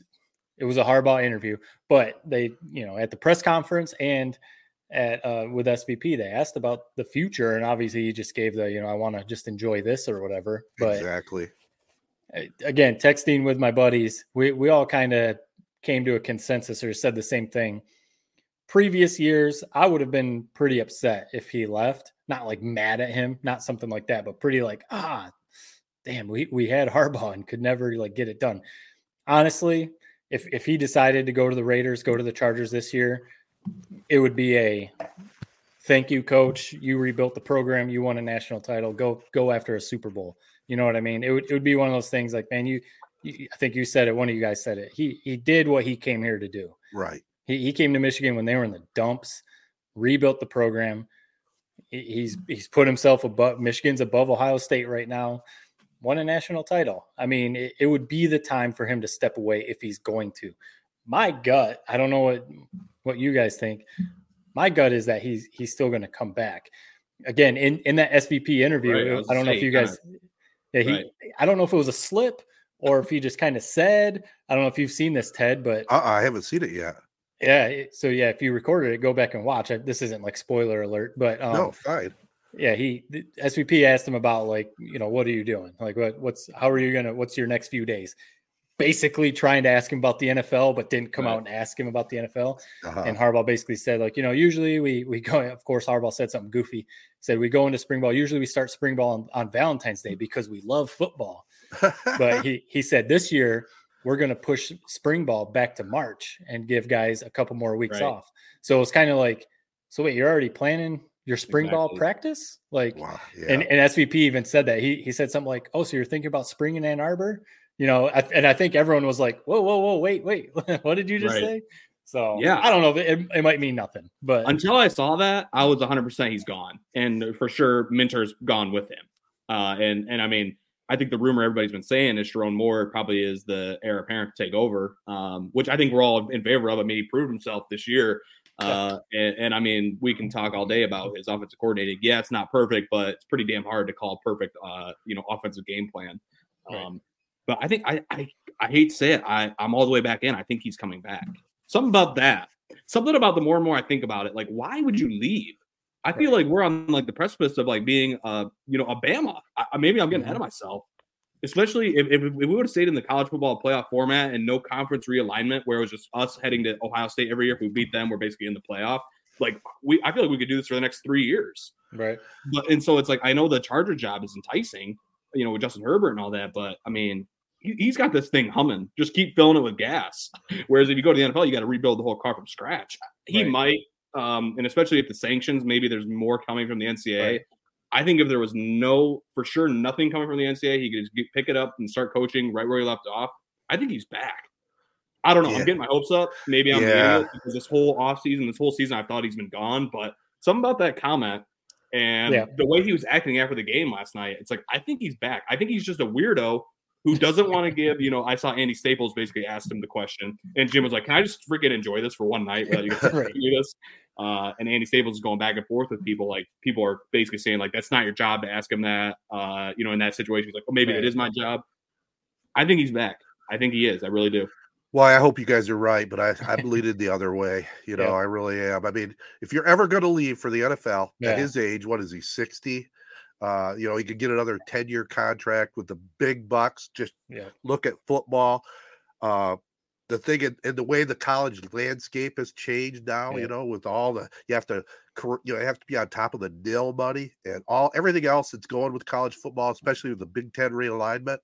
it was a Harbaugh interview. But they, you know, at the press conference and – at uh, with S V P, they asked about the future, and obviously he just gave the, you know, I want to just enjoy this or whatever. But exactly. Again, texting with my buddies, we we all kind of came to a consensus or said the same thing. Previous years, I would have been pretty upset if he left. Not like mad at him, not something like that, but pretty like, ah, damn, we we had Harbaugh and could never like get it done. Honestly, if if he decided to go to the Raiders, go to the Chargers this year, it would be a thank you, coach. You rebuilt the program. You won a national title. Go go after a Super Bowl. You know what I mean? It would it would be one of those things like, man, you, you I think you said it. One of you guys said it. He he did what he came here to do. Right. He he came to Michigan when they were in the dumps, rebuilt the program. He's he's put himself above. Michigan's above Ohio State right now. Won a national title. I mean, it, it would be the time for him to step away if he's going to. My gut, I don't know what what you guys think. My gut is that he's he's still going to come back. Again, in, in that S V P interview, right, was, I don't know if you guys. Yeah, he. Right. I don't know if it was a slip or if he just kind of said. I don't know if you've seen this, Ted, but uh-uh, I haven't seen it yet. Yeah. So yeah, if you recorded it, go back and watch it. This isn't like spoiler alert, but um, no, fine. Yeah, he the S V P asked him about like, you know, what are you doing? Like, what what's how are you gonna? What's your next few days? Basically, trying to ask him about the N F L, but didn't come right. out and ask him about the N F L. Uh-huh. And Harbaugh basically said, like, you know, usually we we go. Of course, Harbaugh said something goofy. He said we go into spring ball. Usually, we start spring ball on, on Valentine's Day because we love football. But he he said this year we're going to push spring ball back to March and give guys a couple more weeks right. off. So it's kind of like, so wait, you're already planning your spring exactly. ball practice? Like, wow, yeah. and, and S V P even said that he he said something like, oh, so you're thinking about spring in Ann Arbor? You know, I, and I think everyone was like, whoa, whoa, whoa, wait, wait, what did you just right. say? So yeah, I don't know. It, it might mean nothing, but until I saw that, I was one hundred percent he's gone. And for sure, Minter's gone with him. Uh, and, and I mean, I think the rumor everybody's been saying is Sharon Moore probably is the heir apparent to take over, um, which I think we're all in favor of. I mean, he proved himself this year. Uh, and, and I mean, we can talk all day about his offensive coordinating. Yeah, it's not perfect, but it's pretty damn hard to call perfect, uh, you know, offensive game plan. Um, right. But I think I, I I hate to say it. I, I'm all the way back in. I think he's coming back. Something about that. Something about the more and more I think about it. Like, why would you leave? I feel like we're on like the precipice of like being uh you know a Bama. I, maybe I'm getting ahead of myself. Especially if, if, if we would have stayed in the college football playoff format and no conference realignment, where it was just us heading to Ohio State every year. If we beat them, we're basically in the playoff. Like we, I feel like we could do this for the next three years. Right. But and so it's like I know the Charger job is enticing, you know, with Justin Herbert and all that. But I mean, he, he's got this thing humming. Just keep filling it with gas. Whereas if you go to the N F L, you got to rebuild the whole car from scratch. He right. might. Um, and especially if the sanctions, maybe there's more coming from the N C A A. Right. I think if there was no, for sure, nothing coming from the N C A A, he could just get, pick it up and start coaching right where he left off. I think he's back. I don't know. Yeah. I'm getting my hopes up. Maybe I'm yeah. getting it because this whole offseason, this whole season, I thought he's been gone. But something about that comment and yeah. the way he was acting after the game last night, it's like, I think he's back. I think he's just a weirdo who doesn't want to give, you know, I saw Andy Staples basically asked him the question. And Jim was like, can I just freaking enjoy this for one night without you guys right. do this? Uh, and Andy Staples is going back and forth with people. Like, people are basically saying, like, that's not your job to ask him that. Uh, you know, in that situation, he's like, oh, maybe right. it is my job. I think he's back. I think he is. I really do. Well, I hope you guys are right, but I, I bleed it the other way. You know, yeah. I really am. I mean, if you're ever going to leave for the N F L yeah. at his age, what is he, sixty? Uh, you know, he could get another ten-year contract with the big bucks. Just yeah. look at football. Uh, the thing and, and the way the college landscape has changed now, yeah. you know, with all the you have to you know you have to be on top of the nil money and all everything else that's going with college football, especially with the Big Ten realignment.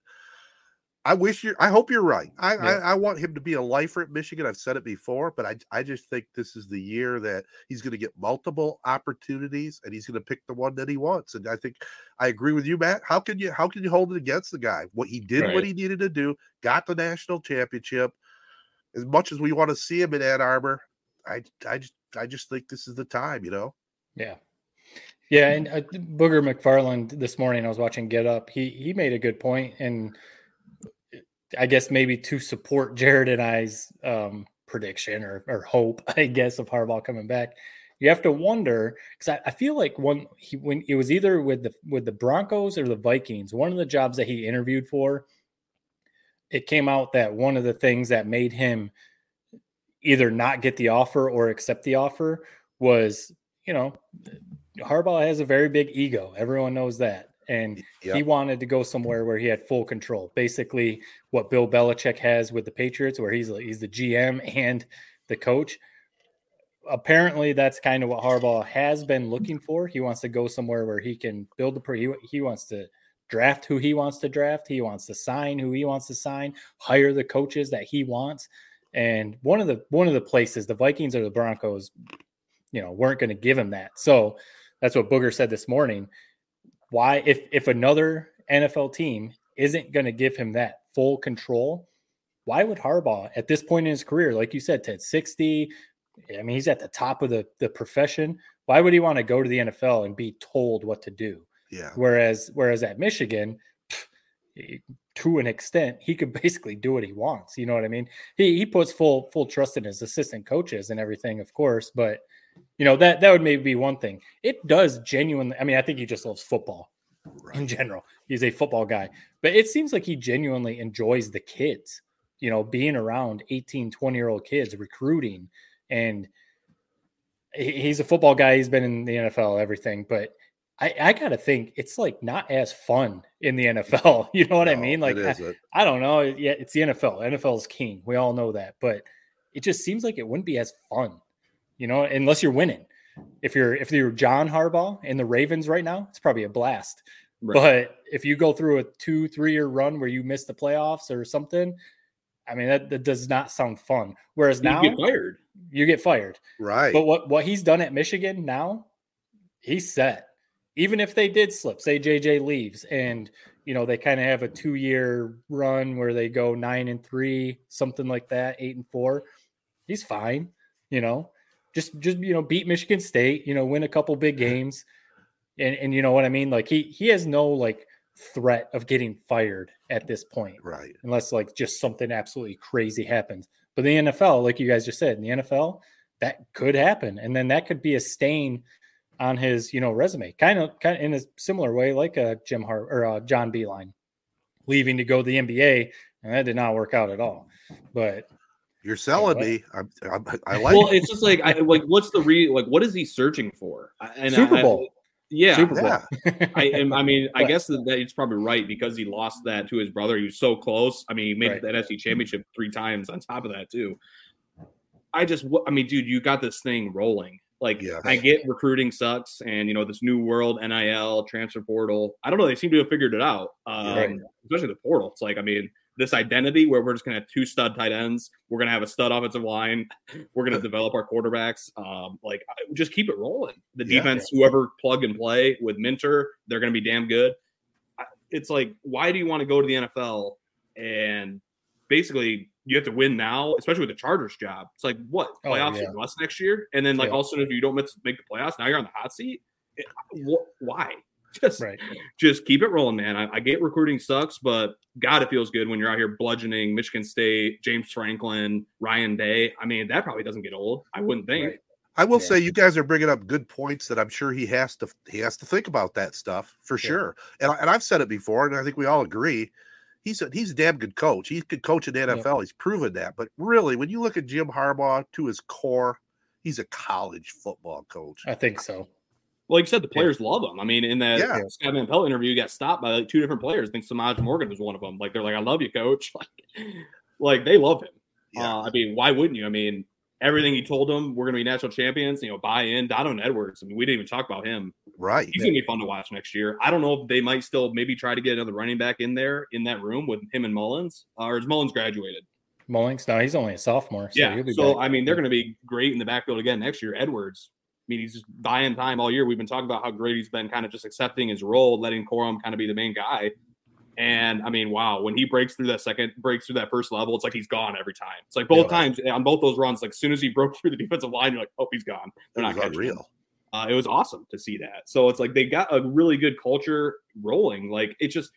I wish you. I hope you're right. I, yeah. I I want him to be a lifer at Michigan. I've said it before, but I I just think this is the year that he's going to get multiple opportunities, and he's going to pick the one that he wants. And I think I agree with you, Matt. How can you how can you hold it against the guy? What he did, right. what he needed to do, got the national championship. As much as we want to see him in Ann Arbor, I I just I just think this is the time, you know. Yeah. Yeah, and uh, Booger McFarland this morning, I was watching Get Up. He he made a good point and. I guess maybe to support Jared and I's um, prediction or, or hope, I guess, of Harbaugh coming back. You have to wonder because I, I feel like one he, when it was either with the with the Broncos or the Vikings, one of the jobs that he interviewed for, it came out that one of the things that made him either not get the offer or accept the offer was, you know, Harbaugh has a very big ego. Everyone knows that. And yep. he wanted to go somewhere where he had full control, basically what Bill Belichick has with the Patriots, where he's he's the G M and the coach. Apparently, that's kind of what Harbaugh has been looking for. He wants to go somewhere where he can build the pre- he, he wants to draft who he wants to draft. He wants to sign who he wants to sign, hire the coaches that he wants. And one of the one of the places, the Vikings or the Broncos, you know, weren't going to give him that. So that's what Booger said this morning. Why, if if another N F L team isn't going to give him that full control, why would Harbaugh at this point in his career, like you said, Ted, sixty, I mean, he's at the top of the, the profession. Why would he want to go to the N F L and be told what to do? Yeah. Whereas, whereas at Michigan, to an extent, he could basically do what he wants. You know what I mean? He he puts full full trust in his assistant coaches and everything, of course. But you know, that that would maybe be one thing. It does genuinely. I mean, I think he just loves football right. in general. He's a football guy, but it seems like he genuinely enjoys the kids. You know, being around eighteen, twenty year old kids, recruiting. And he's a football guy. He's been in the N F L, everything, but I, I got to think it's like not as fun in the N F L. You know what no, I mean? Like, I, I don't know. Yeah. It's the N F L. N F L is king. We all know that, but it just seems like it wouldn't be as fun, you know, unless you're winning. If you're, if you're John Harbaugh and the Ravens right now, it's probably a blast. Right. But if you go through a two, three year run where you miss the playoffs or something, I mean, that, that does not sound fun. Whereas you now get fired. you get fired. Right. But what, what he's done at Michigan now, he's set. Even if they did slip, say J J leaves and, you know, they kind of have a two year run where they go nine and three, something like that, eight and four, he's fine. You know, just, just, you know, beat Michigan State, you know, win a couple big games. And, and you know what I mean? Like he, he has no like threat of getting fired at this point. Right. Unless like just something absolutely crazy happens. But the N F L, like you guys just said, in the N F L, that could happen. And then that could be a stain on his, you know, resume, kind of, kind of in a similar way, like a Jim Har- or a John Beilein leaving to go to the N B A. And that did not work out at all. But you're selling me. I, I, I like well, it. It's just like, I, like, what's the re like, what is he searching for? And Super Bowl. I, Yeah, Super Bowl. yeah. I, and, I mean, I guess that, that it's probably right because he lost that to his brother. He was so close. I mean, he made right. the N F C Championship three times on top of that, too. I just, I mean, dude, you got this thing rolling. Like, yes. I get recruiting sucks and, you know, this new world, N I L, transfer portal. I don't know. They seem to have figured it out, um, right. especially the portal. It's like, I mean, this identity where we're just going to have two stud tight ends. We're going to have a stud offensive line. We're going to develop our quarterbacks. Um, like, just keep it rolling. The yeah, defense, yeah. whoever plug and play with Minter, they're going to be damn good. It's like, why do you want to go to the N F L? And basically, you have to win now, especially with the Chargers job. It's like, what? Playoffs oh, yeah. less next year? And then, like, yeah. all of a sudden, if you don't make the playoffs, now you're on the hot seat? It, why? Just, right. just keep it rolling, man. I, I get recruiting sucks, but God, it feels good when you're out here bludgeoning Michigan State, James Franklin, Ryan Day. I mean, that probably doesn't get old. I wouldn't think. Right. I will yeah. say you guys are bringing up good points that I'm sure he has to he has to think about that stuff for yeah. sure. And, and I've said it before, and I think we all agree. He's a, he's a damn good coach. He could coach in the N F L. Yeah. He's proven that. But really, when you look at Jim Harbaugh to his core, he's a college football coach. I think so. Well, like you said, the players yeah. love him. I mean, in that yeah. Scott Van Pelt interview, he got stopped by like two different players. I think Samaj Morgan was one of them. Like, they're like, I love you, coach. Like, like they love him. Yeah. Uh, I mean, why wouldn't you? I mean, everything he told them, we're going to be national champions, you know, buy in. Donovan Edwards, I mean, we didn't even talk about him. Right. He's going to be fun to watch next year. I don't know if they might still maybe try to get another running back in there in that room with him and Mullins. Uh, or is Mullins graduated? Mullins? No, he's only a sophomore. So yeah. He'll be so, back. I mean, they're going to be great in the backfield again next year. Edwards. I mean, he's just buying time all year. We've been talking about how great he's been, kind of just accepting his role, letting Corum kind of be the main guy. And I mean, wow, when he breaks through that second, breaks through that first level, it's like he's gone every time. It's like both yeah. times on both those runs. Like as soon as he broke through the defensive line, you're like, oh, he's gone. They're not catching him. Uh, it was awesome to see that. So it's like they got a really good culture rolling. Like it just,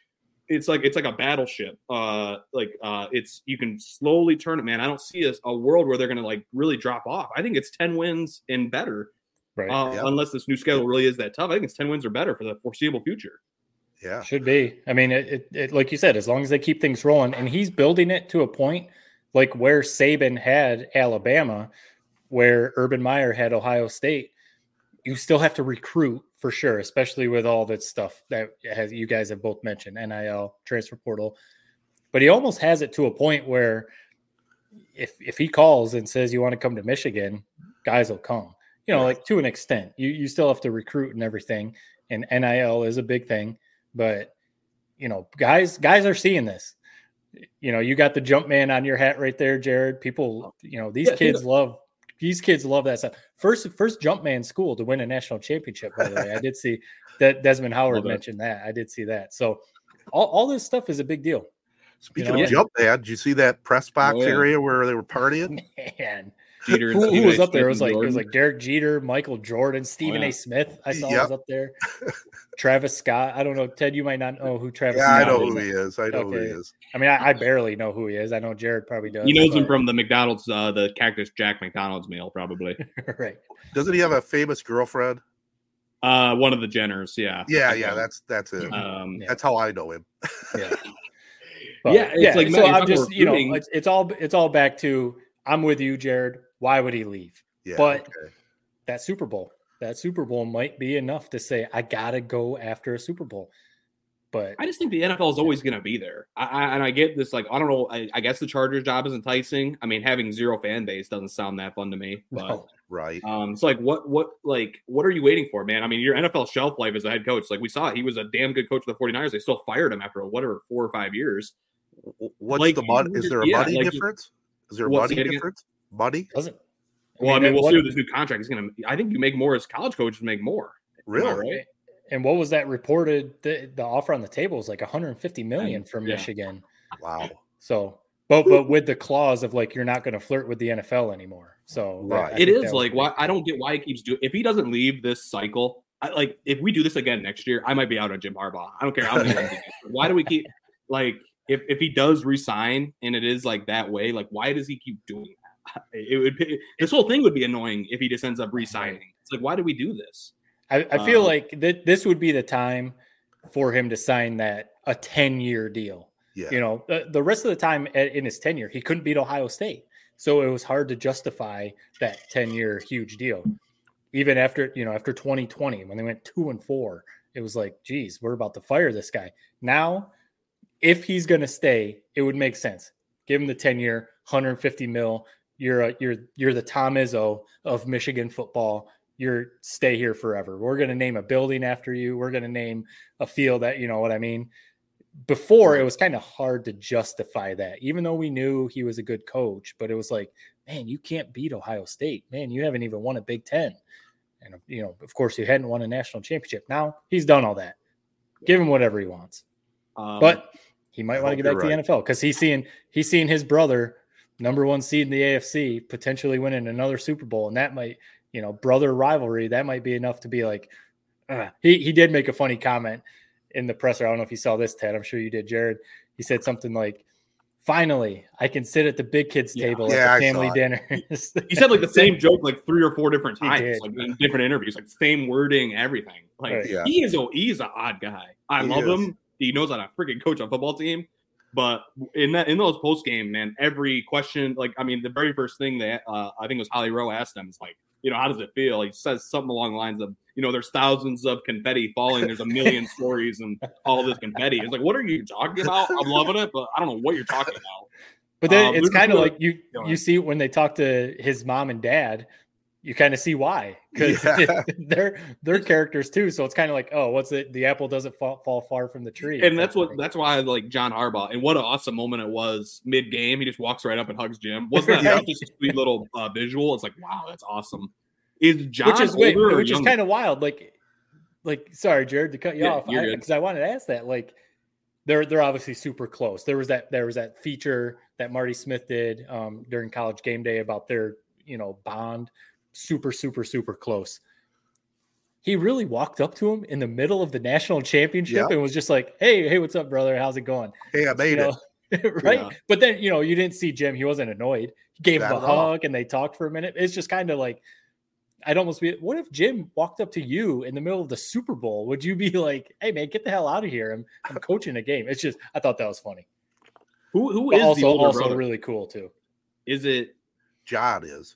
it's like it's like a battleship. Uh, like uh, it's you can slowly turn it, man. I don't see a, a world where they're gonna like really drop off. I think it's ten wins and better. Right. Uh, yep. Unless this new schedule really is that tough, I think it's ten wins or better for the foreseeable future. Yeah, should be. I mean, it, it, it like you said, as long as they keep things rolling, and he's building it to a point like where Saban had Alabama, where Urban Meyer had Ohio State, you still have to recruit for sure, especially with all that stuff that has, you guys have both mentioned, N I L, transfer portal. But he almost has it to a point where if if he calls and says you want to come to Michigan, guys will come. You know, like to an extent. You you still have to recruit and everything, and N I L is a big thing. But, you know, guys guys are seeing this. You know, you got the jump man on your hat right there, Jared. People, you know, these yeah, kids yeah. love these kids love that stuff. First first jump man school to win a national championship, by the way. I did see that Desmond Howard mentioned that. I did see that. So all, all this stuff is a big deal. Speaking you know, of yeah. jump man, did you see that press box oh, yeah. area where they were partying? Man. Jeter who, who was up there? It was like Jordan. It was like Derek Jeter, Michael Jordan, Stephen oh, yeah. A. Smith. I saw yep. was up there. Travis Scott. I don't know. Ted, you might not know who Travis. Yeah, Scott I know is. who he is. I know okay. who he is. I mean, I, I barely know who he is. I know Jared probably does. He knows him from the McDonald's, uh, the Cactus Jack McDonald's meal, probably. Right. Doesn't he have a famous girlfriend? Uh, one of the Jenners. Yeah. Yeah, yeah. That's that's it. Um, yeah. That's how I know him. yeah. But, yeah. It's yeah. like so I'm just you know it's, it's all it's all back to. I'm with you, Jared. Why would he leave? Yeah, but okay. that Super Bowl, that Super Bowl might be enough to say, I got to go after a Super Bowl. But I just think the N F L is always going to be there. I, I, and I get this, like, I don't know. I, I guess the Chargers job is enticing. I mean, having zero fan base doesn't sound that fun to me. But, no. Right. Um, it's like, what, what, like, what are you waiting for, man? I mean, your N F L shelf life as a head coach, like we saw, he was a damn good coach of the 49ers. They still fired him after whatever, four or five years. What's like, the money? Is there a yeah, money like, difference? Is there a money difference? Money? Doesn't. Well, I mean, I mean we'll what, see what this new contract is going to – I think you make more as college coaches make more. Really? Right? And what was that reported – the offer on the table was like one hundred fifty million dollars from yeah. Michigan. Wow. So – but but with the clause of like you're not going to flirt with the N F L anymore. So right. That, it is like – why I don't get why he keeps doing – if he doesn't leave this cycle, I, like if we do this again next year, I might be out on Jim Harbaugh. I don't care how many times he does. Why do we keep – like – If if he does resign and it is like that way, like why does he keep doing that? It would be, this whole thing would be annoying if he just ends up resigning. It's like why do we do this? I, I um, feel like that this would be the time for him to sign that a ten year deal. Yeah. You know, the, the rest of the time at, in his tenure, he couldn't beat Ohio State, so it was hard to justify that ten year huge deal. Even after you know after twenty twenty when they went two and four, it was like, geez, we're about to fire this guy now. If he's going to stay, it would make sense. Give him the ten year, one hundred fifty mil. You're a, you're you're the Tom Izzo of Michigan football. You're stay here forever. We're going to name a building after you. We're going to name a field that, you know what I mean? Before, it was kind of hard to justify that, even though we knew he was a good coach. But it was like, man, you can't beat Ohio State. Man, you haven't even won a Big Ten. And, you know, of course, you hadn't won a national championship. Now he's done all that. Give him whatever he wants. Um, but – He might want to get back right. to the N F L because he's seeing he's seeing his brother, number one seed in the A F C, potentially winning another Super Bowl, and that might, you know, brother rivalry, that might be enough to be like. Uh, he he did make a funny comment in the presser. I don't know if you saw this, Ted. I'm sure you did, Jared. He said something like, "Finally, I can sit at the big kids' table yeah, at yeah, the family dinner." He said like the same joke like three or four different times, like in different interviews, like same wording, everything. Like right. yeah. he is a he's an odd guy. I he love is. him. He knows how to freaking coach a football team, but in that in those post game, man, every question, like I mean, the very first thing that uh, I think it was Holly Rowe asked him is like, you know, how does it feel? He says something along the lines of, you know, there's thousands of confetti falling, there's a million stories and all this confetti. It's like, what are you talking about? I'm loving it, but I don't know what you're talking about. But then um, it's kind of like you you, know, you see when they talk to his mom and dad. You kind of see why, because yeah. they're they're characters too. So it's kind of like, oh, what's it? The apple doesn't fall, fall far from the tree. And that's what that's why I like John Harbaugh. And what an awesome moment it was mid game. He just walks right up and hugs Jim. Wasn't that just a sweet little uh, visual? It's like, wow, that's awesome. Is John which is older wait, or which younger? Is kind of wild. Like, like sorry, Jared, to cut you yeah, off because I, I wanted to ask that. Like, they're they're obviously super close. There was that there was that feature that Marty Smith did um, during College Game Day about their you know bond. Super, super, super close. He really walked up to him in the middle of the national championship yep. and was just like, hey, hey, what's up, brother? How's it going? Hey, I made you know, it. Right? Yeah. But then, you know, you didn't see Jim. He wasn't annoyed. He gave that him a hug up. And they talked for a minute. It's just kind of like, I'd almost be, what if Jim walked up to you in the middle of the Super Bowl? Would you be like, hey, man, get the hell out of here. I'm, I'm coaching a game. It's just, I thought that was funny. Who, who is also, the older also brother? Really cool, too. Is it? John is.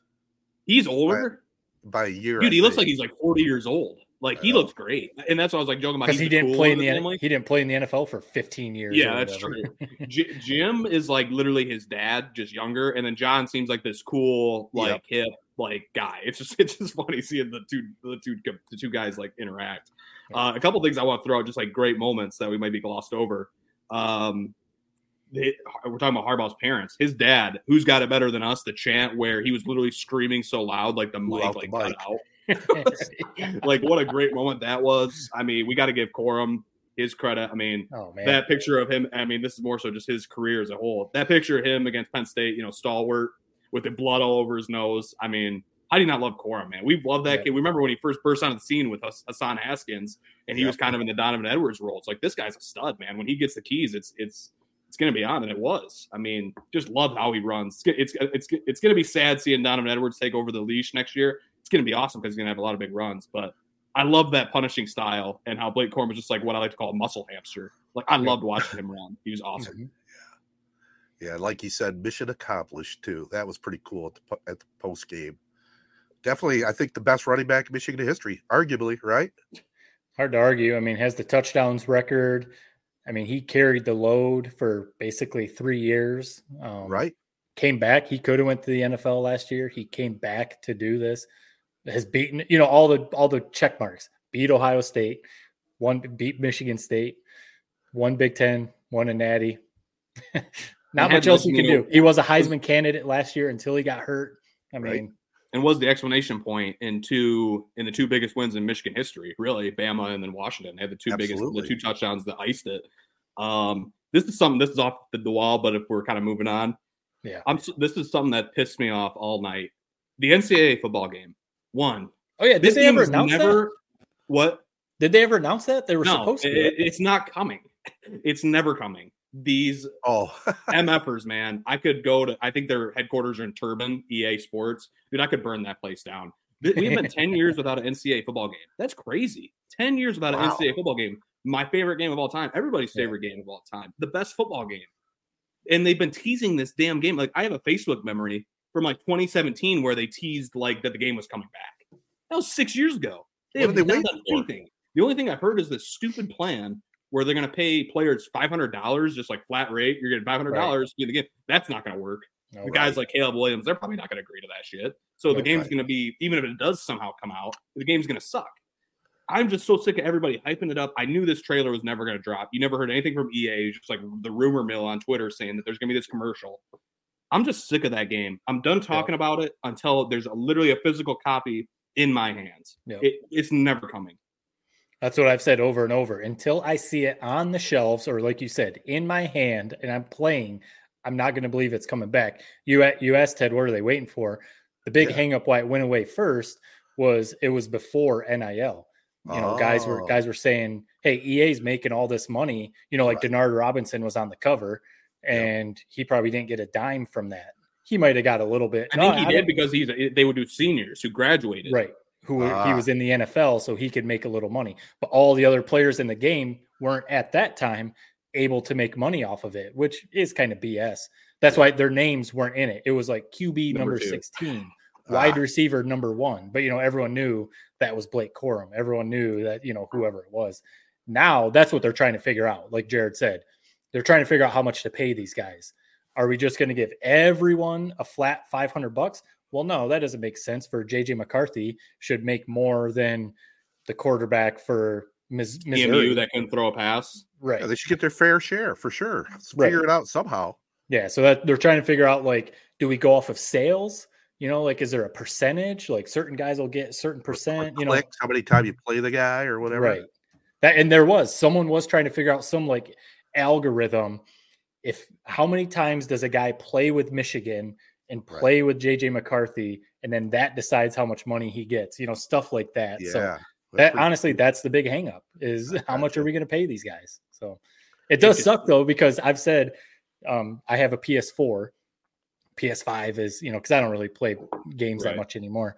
He's older by, by a year. Dude, I he think. looks like he's like forty years old. Like he looks great, and that's what I was like joking about. Because he didn't play in the N- he didn't play in the N F L for fifteen years. Yeah, that's true. J- Jim is like literally his dad, just younger, and then John seems like this cool, like yep. hip, like guy. It's just it's just funny seeing the two the two the two guys like interact. Uh, a couple things I want to throw out, just like great moments that we might be glossed over. Um, they, we're talking about Harbaugh's parents. His dad, who's got it better than us, the chant where he was literally screaming so loud, like the mic like cut out. Like what a great moment that was. I mean, we got to give Corum his credit. I mean, oh, man. That picture of him. I mean, this is more so just his career as a whole. That picture of him against Penn State, you know, stalwart with the blood all over his nose. I mean, how do you not love Corum, man? We've loved that yeah. kid. We remember when he first burst onto the scene with us, Hassan Haskins, and he yeah. was kind of in the Donovan Edwards role. It's like this guy's a stud, man. When he gets the keys, it's it's it's going to be on, and it was. I mean, just love how he runs. It's it's it's, it's going to be sad seeing Donovan Edwards take over the leash next year. It's going to be awesome because he's going to have a lot of big runs. But I love that punishing style and how Blake Corum was just like what I like to call a muscle hamster. Like, I loved watching him run. He was awesome. Yeah. yeah, like you said, mission accomplished, too. That was pretty cool at the, at the post game. Definitely, I think, the best running back in Michigan history, arguably, right? Hard to argue. I mean, has the touchdowns record. I mean, he carried the load for basically three years. Um, right. Came back. He could have went to the N F L last year. He came back to do this. Has beaten, you know, all the all the check marks. Beat Ohio State, one beat Michigan State, one Big Ten, one a Natty. Not much else you can do. He was a Heisman candidate last year until he got hurt. I mean, right. And was the explanation point in two in the two biggest wins in Michigan history. Really, Bama and then Washington had the two Absolutely. biggest, the two touchdowns that iced it. Um, this is something. This is off the wall, but if we're kind of moving on, yeah, I'm. This is something that pissed me off all night. The N C double A football game. One. Oh yeah, did this they ever announce never, that? What? Did they ever announce that? They were no, supposed to. It, it's not coming. It's never coming. These oh MFers, man. I could go to I think their headquarters are in Turbine, E A Sports. Dude, I could burn that place down. We've been ten years without an N C double A football game. That's crazy. ten years without wow. an N C double A football game. My favorite game of all time. Everybody's favorite yeah. game of all time. The best football game. And they've been teasing this damn game. Like, I have a Facebook memory from like twenty seventeen where they teased like that the game was coming back. That was six years ago. They haven't done anything. The only thing I've heard is this stupid plan where they're going to pay players five hundred dollars, just like flat rate. You're getting five hundred dollars right. to the game. That's not going to work. No, the right. guys like Caleb Williams, they're probably not going to agree to that shit. So no, the game's right. going to be, even if it does somehow come out, the game's going to suck. I'm just so sick of everybody hyping it up. I knew this trailer was never going to drop. You never heard anything from E A. It's just like the rumor mill on Twitter saying that there's going to be this commercial. I'm just sick of that game. I'm done talking yep. about it until there's a, literally a physical copy in my hands. Yep. It, it's never coming. That's what I've said over and over. Until I see it on the shelves or, like you said, in my hand and I'm playing, I'm not going to believe it's coming back. You, you asked Ted, what are they waiting for? The big yeah. hang up why it went away first was it was before N I L. You know, oh. guys were guys were saying, hey, E A's making all this money. You know, like right. Denard Robinson was on the cover. And yep. he probably didn't get a dime from that. He might have got a little bit. I no, think he I did because he's a, they would do seniors who graduated. Right. Who ah. he was in the N F L, so he could make a little money. But all the other players in the game weren't at that time able to make money off of it, which is kind of B S. That's yeah. why their names weren't in it. It was like Q B number, number sixteen, ah. wide receiver number one. But, you know, everyone knew that was Blake Corum. Everyone knew that, you know, whoever it was. Now that's what they're trying to figure out. Like Jared said, they're trying to figure out how much to pay these guys. Are we just going to give everyone a flat five hundred bucks? Well, no, that doesn't make sense. For J J McCarthy should make more than the quarterback for Miz- Missouri that can throw a pass. Right. Yeah, they should get their fair share for sure. Let's figure right. it out somehow. Yeah. So that they're trying to figure out, like, do we go off of sales? You know, like, is there a percentage? Like, certain guys will get a certain percent, you know, how many times you play the guy or whatever. Right. That, and there was, someone was trying to figure out some, like, algorithm. If how many times does a guy play with Michigan and play right. with J J McCarthy, and then that decides how much money he gets, you know, stuff like that. Yeah, so that's that honestly, cool. that's the big hang up is that's how much true. Are we going to pay these guys? So it does it suck though, because I've said, um, I have a P S four, P S five is, you know, cause I don't really play games right. that much anymore,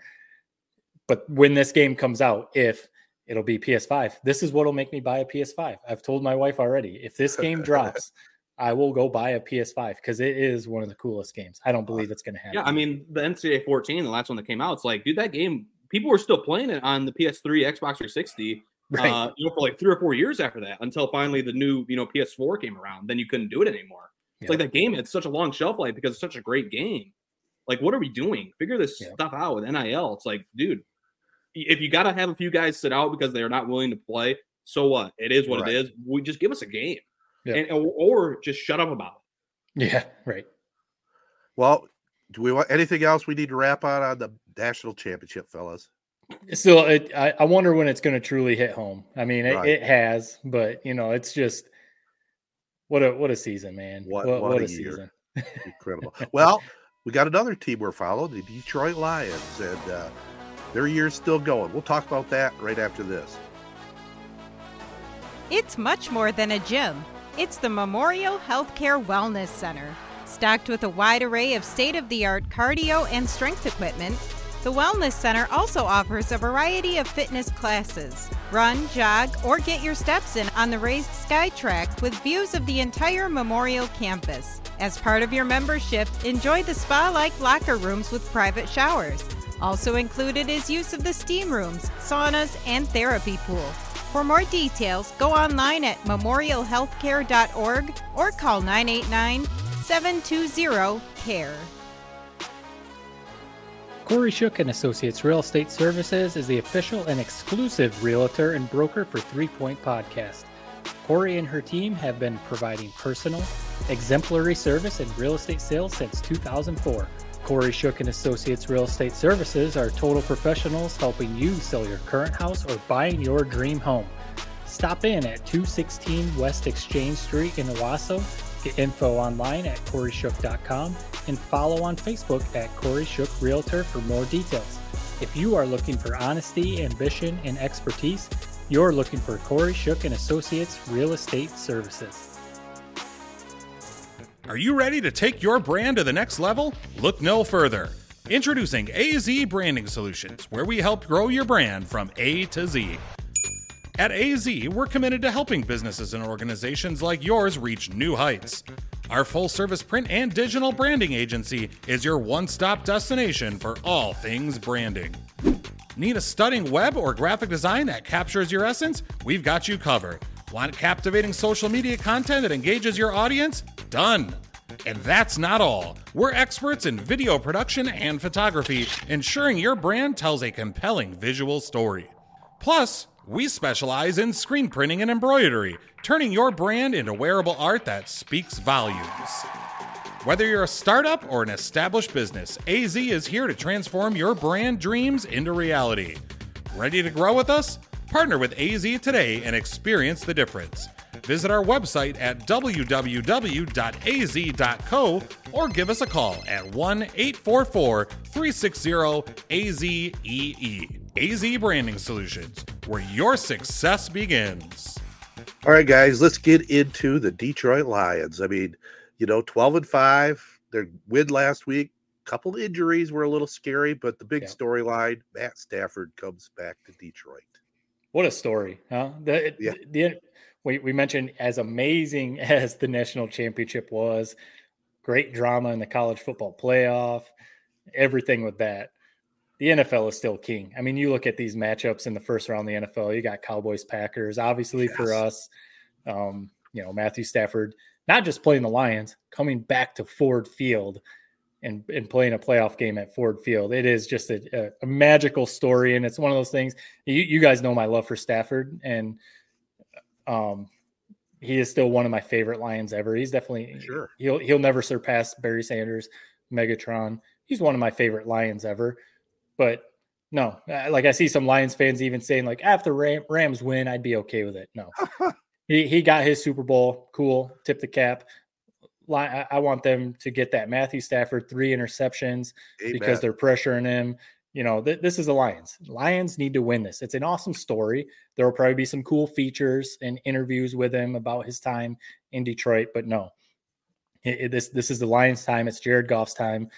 but when this game comes out, if it'll be P S five. This is what will make me buy a P S five. I've told my wife already. If this game drops, I will go buy a P S five because it is one of the coolest games. I don't believe it's going to happen. Yeah, I mean, the N C double A fourteen, the last one that came out, it's like, dude, that game, people were still playing it on the P S three, Xbox three sixty, right. uh, you know, for like three or four years after that, until finally the new, you know, P S four came around. Then you couldn't do it anymore. It's yeah. like that game had such a long shelf life because it's such a great game. Like, what are we doing? Figure this yeah. stuff out with N I L. It's like, dude, if you got to have a few guys sit out because they are not willing to play, so what? It is what right. it is. We just give us a game. Yeah. And or just shut up about it. Yeah, right. Well, do we want anything else we need to wrap on on the national championship, fellas? So it, I, I wonder when it's going to truly hit home. I mean, right. it, it has, but you know, it's just what a what a season, man. What, what, what, what a, a season! Incredible. Well, we got another team we're following, the Detroit Lions, and uh, their year's still going. We'll talk about that right after this. It's much more than a gym. It's the Memorial Healthcare Wellness Center. Stocked with a wide array of state-of-the-art cardio and strength equipment, the Wellness Center also offers a variety of fitness classes. Run, jog, or get your steps in on the raised sky track with views of the entire Memorial campus. As part of your membership, enjoy the spa-like locker rooms with private showers. Also included is use of the steam rooms, saunas, and therapy pool. For more details, go online at memorial healthcare dot org or call nine eight nine, seven two zero, C A R E. Corey Shook and Associates Real Estate Services is the official and exclusive realtor and broker for Three Point Podcast. Corey and her team have been providing personal, exemplary service in real estate sales since two thousand four. Corey Shook and Associates Real Estate Services are total professionals helping you sell your current house or buying your dream home. Stop in at two sixteen West Exchange Street in Owasso. Get info online at corey shook dot com and follow on Facebook at Corey Shook Realtor for more details. If you are looking for honesty, ambition, and expertise, you're looking for Corey Shook and Associates Real Estate Services. Are you ready to take your brand to the next level? Look no further. Introducing A Z Branding Solutions, where we help grow your brand from A to Z. At A Z, we're committed to helping businesses and organizations like yours reach new heights. Our full-service print and digital branding agency is your one-stop destination for all things branding. Need a stunning web or graphic design that captures your essence? We've got you covered. Want captivating social media content that engages your audience? Done. And that's not all. We're experts in video production and photography, ensuring your brand tells a compelling visual story. Plus, we specialize in screen printing and embroidery, turning your brand into wearable art that speaks volumes. Whether you're a startup or an established business, A Z is here to transform your brand dreams into reality. Ready to grow with us? Partner with A Z today and experience the difference. Visit our website at w w w dot a z dot c o or give us a call at one eight four four, three six zero, A Z E E. A Z Branding Solutions, where your success begins. All right, guys, let's get into the Detroit Lions. I mean, you know, twelve and five, their win last week. Couple injuries were a little scary, but the big yeah. storyline, Matt Stafford comes back to Detroit. What a story, huh? The, yeah. the, the, we, we mentioned as amazing as the national championship was, great drama in the college football playoff, everything with that. The N F L is still king. I mean, you look at these matchups in the first round of the N F L, you got Cowboys, Packers, obviously yes. for us, um, you know, Matthew Stafford, not just playing the Lions, coming back to Ford Field and, and playing a playoff game at Ford Field. It is just a, a magical story. And it's one of those things, you, you guys know my love for Stafford, and um, he is still one of my favorite Lions ever. He's definitely, sure. he'll, he'll never surpass Barry Sanders, Megatron. He's one of my favorite Lions ever, but no, like I see some Lions fans even saying like after Ram, Rams win, I'd be okay with it. No, he, he got his Super Bowl. Cool. Tip the cap. I want them to get that Matthew Stafford three interceptions Amen. Because they're pressuring him. You know, th- this is the Lions. Lions need to win this. It's an awesome story. There will probably be some cool features and interviews with him about his time in Detroit, but no, it, it, this this is the Lions' time. It's Jared Goff's time.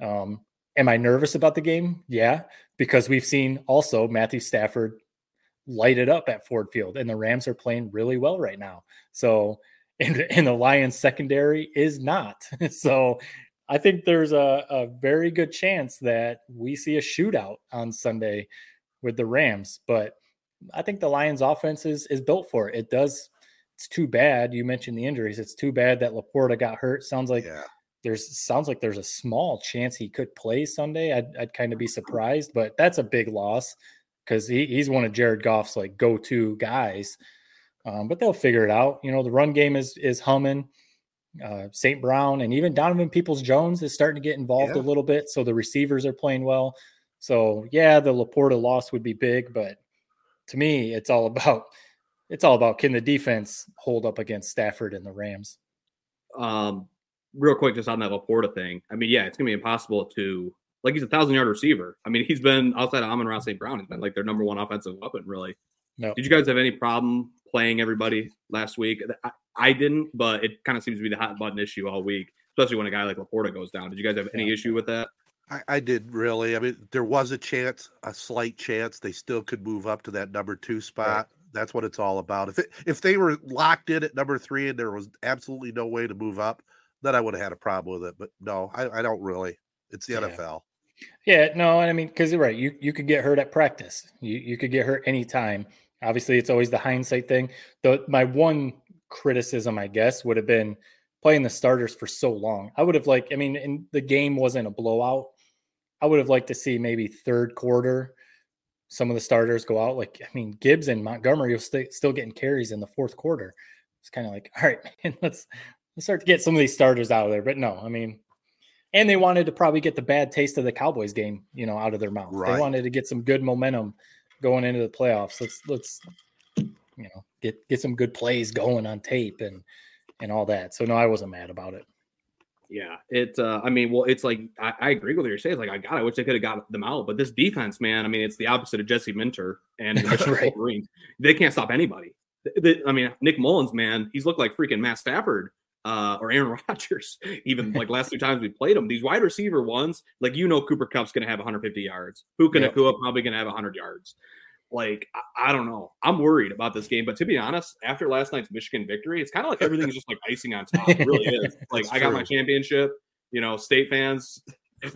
Um, am I nervous about the game? Yeah, because we've seen also Matthew Stafford light it up at Ford Field, and the Rams are playing really well right now. So and, and the Lions secondary is not. So I think there's a, a very good chance that we see a shootout on Sunday with the Rams, but I think the Lions offense is, is built for it. It does. It's too bad. You mentioned the injuries. It's too bad that Laporta got hurt. Sounds like yeah. there's sounds like there's a small chance he could play Sunday. I'd, I'd kind of be surprised, but that's a big loss because he, he's one of Jared Goff's like go-to guys. Um, but they'll figure it out. You know, the run game is, is humming. Uh, Saint Brown and even Donovan Peoples-Jones is starting to get involved yeah. a little bit. So the receivers are playing well. So yeah, the Laporta loss would be big, but to me, it's all about it's all about can the defense hold up against Stafford and the Rams. Um, real quick, just on that Laporta thing. I mean, yeah, it's gonna be impossible to like he's a thousand yard receiver. I mean, he's been outside of Amon-Ra Saint Brown. He's been like their number one offensive weapon, really. No. Did you guys have any problem playing everybody last week? I, I didn't, but it kind of seems to be the hot button issue all week, especially when a guy like Laporta goes down. Did you guys have any yeah. issue with that? I, I did really. I mean, there was a chance, a slight chance they still could move up to that number two spot. Right. That's what it's all about. If it, if they were locked in at number three and there was absolutely no way to move up, then I would have had a problem with it. But no, I, I don't really. It's the yeah. N F L. Yeah, no, and I mean, because you're right. You you could get hurt at practice. You you could get hurt anytime. Obviously, it's always the hindsight thing. The my one criticism, I guess, would have been playing the starters for so long. I would have liked, I mean, and the game wasn't a blowout. I would have liked to see maybe third quarter, some of the starters go out. Like, I mean, Gibbs and Montgomery was st- still getting carries in the fourth quarter. It's kind of like, all right, man, let's, let's start to get some of these starters out of there. But no, I mean, and they wanted to probably get the bad taste of the Cowboys game, you know, out of their mouth. Right. They wanted to get some good momentum going into the playoffs. Let's, let's, you know, get, get some good plays going on tape and, and all that. So no, I wasn't mad about it. Yeah, it. Uh, I mean, well, it's like I, I agree with what you're saying. It's like, I God, I wish they could have got them out. But this defense, man, I mean, it's the opposite of Jesse Minter and right. Wolverine. They can't stop anybody. They, they, I mean, Nick Mullins, man, he's looked like freaking Matt Stafford uh, or Aaron Rodgers. Even like last two times we played him, these wide receiver ones, like you know, Cooper Kupp's gonna have one hundred fifty yards. Puka yep. Nacua probably gonna have one hundred yards. Like, I, I don't know. I'm worried about this game. But to be honest, after last night's Michigan victory, it's kind of like everything's just like icing on top. It really is. Like, I got my championship. You know, state fans,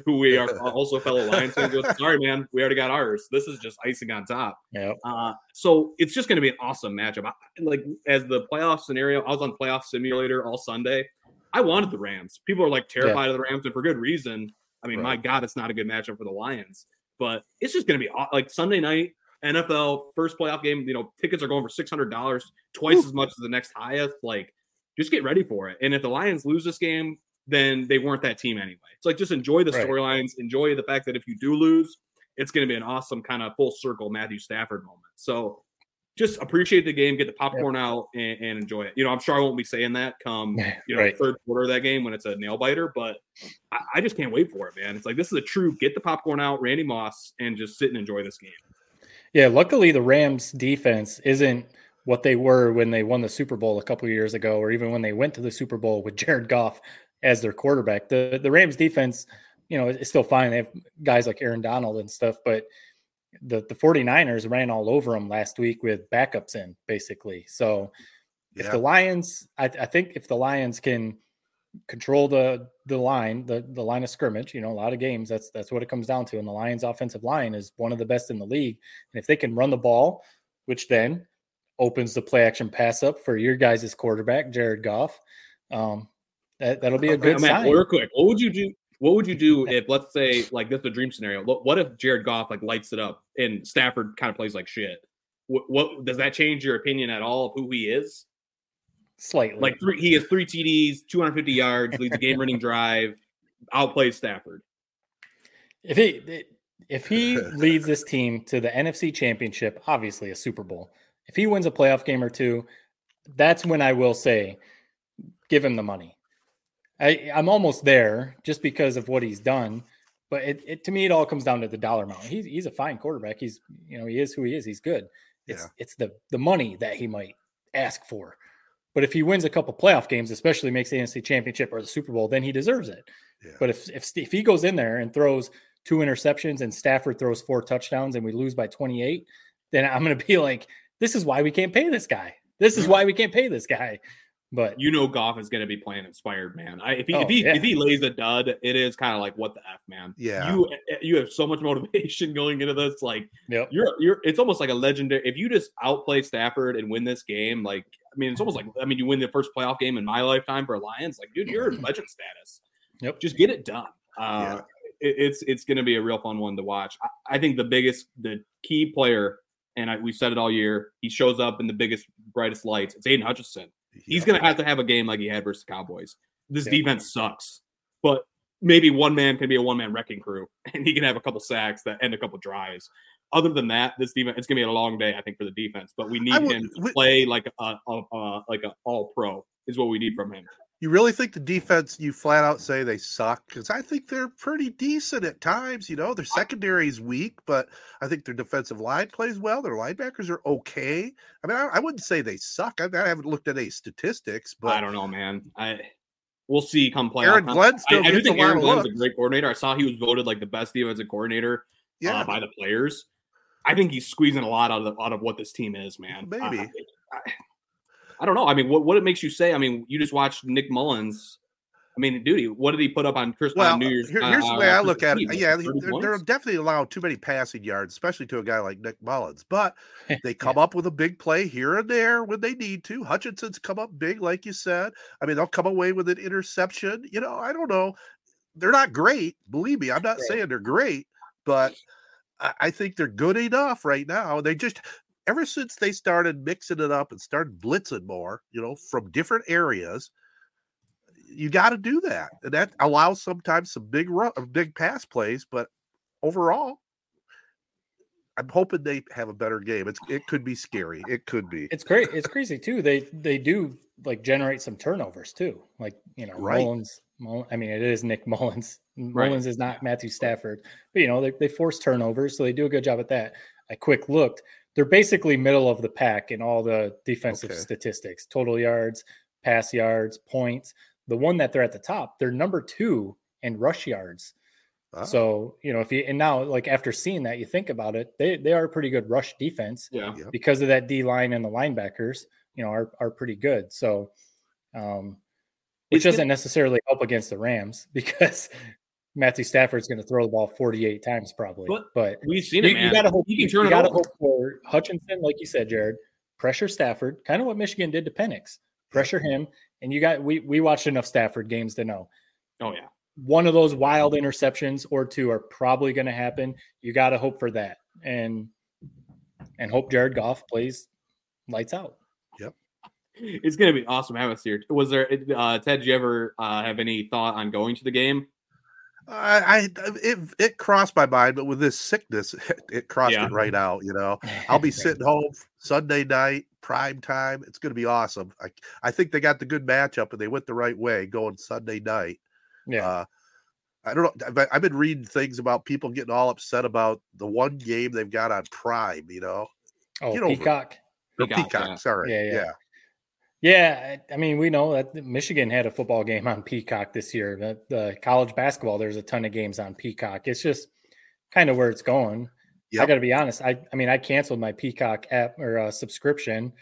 who we are also fellow Lions fans, go, sorry, man, we already got ours. This is just icing on top. Yep. Uh, so it's just going to be an awesome matchup. I, like, as the playoff scenario, I was on Playoff Simulator all Sunday. I wanted the Rams. People are, like, terrified yeah. of the Rams, and for good reason. I mean, right. my God, it's not a good matchup for the Lions. But it's just going to be, like, Sunday night, N F L first playoff game, you know, tickets are going for six hundred dollars, twice Ooh. as much as the next highest. Like, just get ready for it. And if the Lions lose this game, then they weren't that team anyway. It's like, just enjoy the right. storylines, enjoy the fact that if you do lose, it's going to be an awesome kind of full circle Matthew Stafford moment. So just appreciate the game, get the popcorn yeah. out and, and enjoy it. You know, I'm sure I won't be saying that come, you know, right. third quarter of that game when it's a nail biter, but I, I just can't wait for it, man. It's like, this is a true get the popcorn out, Randy Moss, and just sit and enjoy this game. Yeah, luckily the Rams defense isn't what they were when they won the Super Bowl a couple of years ago, or even when they went to the Super Bowl with Jared Goff as their quarterback. The the Rams defense, you know, is still fine. They have guys like Aaron Donald and stuff, but the, the 49ers ran all over them last week with backups in, basically. So yeah. if the Lions, I, I think if the Lions can control the the line, the, the line of scrimmage, you know, a lot of games, that's that's what it comes down to. And the Lions offensive line is one of the best in the league. And if they can run the ball, which then opens the play action pass up for your guys' quarterback, Jared Goff, um, that, that'll be a good sign. Matt, real quick, what would you do? What would you do if, let's say, like, this is a dream scenario. What if Jared Goff, like, lights it up and Stafford kind of plays like shit? What, what does that change your opinion at all of who he is? Slightly. Like three, he has three T Ds, two hundred fifty yards, leads a game-winning drive, outplays Stafford. If he if he leads this team to the N F C Championship, obviously a Super Bowl. If he wins a playoff game or two, that's when I will say, give him the money. I, I'm almost there just because of what he's done, but it, it to me it all comes down to the dollar amount. He's he's a fine quarterback. He's you know he is who he is. He's good. It's yeah. it's the the money that he might ask for. But if he wins a couple playoff games, especially makes the N F C Championship or the Super Bowl, then he deserves it. Yeah. But if, if if he goes in there and throws two interceptions and Stafford throws four touchdowns and we lose by twenty-eight, then I'm going to be like, this is why we can't pay this guy. This is why we can't pay this guy. But you know, Goff is going to be playing inspired, man. I, if he oh, if he yeah. if he lays a dud, it is kind of like, what the f, man. Yeah, you you have so much motivation going into this. Like, yep. you're you're. It's almost like a legendary. If you just outplay Stafford and win this game, like, I mean, it's almost like, I mean, you win the first playoff game in my lifetime for Lions. Like, dude, you're in legend status. Yep, just get it done. Uh, yeah. it, it's it's going to be a real fun one to watch. I, I think the biggest, the key player, and I, we said it all year, he shows up in the biggest, brightest lights. It's Aiden Hutchinson. He's yeah. going to have to have a game like he had versus the Cowboys. This yeah. defense sucks, but maybe one man can be a one-man wrecking crew, and he can have a couple sacks that end a couple drives. Other than that, this defense, it's going to be a long day, I think, for the defense. But we need would, him to play like a, a, a like an all-pro is what we need from him. You really think the defense, you flat out say they suck? Because I think they're pretty decent at times. You know, their secondary is weak, but I think their defensive line plays well. Their linebackers are okay. I mean, I, I wouldn't say they suck. I, I haven't looked at any statistics, but I don't know, man. I we'll see come playoff. Aaron Glenstow. I, I do think Aaron Glenn's a great coordinator. I saw he was voted like the best defensive coordinator yeah. uh, by the players. I think he's squeezing a lot out of the, out of what this team is, man. Maybe. Uh, I, I don't know. I mean, what, what it makes you say? I mean, you just watched Nick Mullins. I mean, dude, what did he put up on Christmas? Well, on New Year's, here, here's uh, the way I look at it. Yeah, they're, they're definitely allowed too many passing yards, especially to a guy like Nick Mullins. But they come yeah. up with a big play here and there when they need to. Hutchinson's come up big, like you said. I mean, they'll come away with an interception. You know, I don't know. They're not great. Believe me, I'm not right. saying they're great, but I, I think they're good enough right now. They just... Ever since they started mixing it up and started blitzing more, you know, from different areas, you got to do that. And that allows sometimes some big run, big pass plays. But overall, I'm hoping they have a better game. It's It could be scary. It could be. It's great. It's crazy, too. They they do, like, generate some turnovers, too. Like, you know, right. Mullins. I mean, it is Nick Mullins. Mullins right. is not Matthew Stafford. But, you know, they, they force turnovers, so they do a good job at that. I quick looked. They're basically middle of the pack in all the defensive okay. statistics, total yards, pass yards, points. The one that they're at the top, they're number two in rush yards. Wow. So, you know, if you, and now like after seeing that, you think about it, they, they are a pretty good rush defense yeah. yep. because of that D line and the linebackers, you know, are, are pretty good. So, um, which doesn't did- necessarily help against the Rams because Matthew Stafford's going to throw the ball forty-eight times probably, but, but we've seen you, it. Man. You got to hope. You, you, you got to hope for Hutchinson, like you said, Jared. Pressure Stafford, kind of what Michigan did to Penix. Pressure him, and you got. We we watched enough Stafford games to know. Oh yeah, one of those wild interceptions or two are probably going to happen. You got to hope for that, and and hope Jared Goff plays lights out. Yep, it's going to be awesome having us here. Was there uh, Ted? Did you ever uh, have any thought on going to the game? I, I it it crossed my mind, but with this sickness, it, it crossed yeah. it right out. You know, I'll be sitting home Sunday night, prime time. It's going to be awesome. I I think they got the good matchup and they went the right way going Sunday night. Yeah, uh, I don't know. I've, I've been reading things about people getting all upset about the one game they've got on Prime. You know, oh Get Peacock, over Peacock. Peacock yeah. Sorry, yeah, yeah. yeah. Yeah, I mean, we know that Michigan had a football game on Peacock this year. The, the college basketball, there's a ton of games on Peacock. It's just kind of where it's going. Yep. I got to be honest. I, I mean, I canceled my Peacock app or uh, subscription,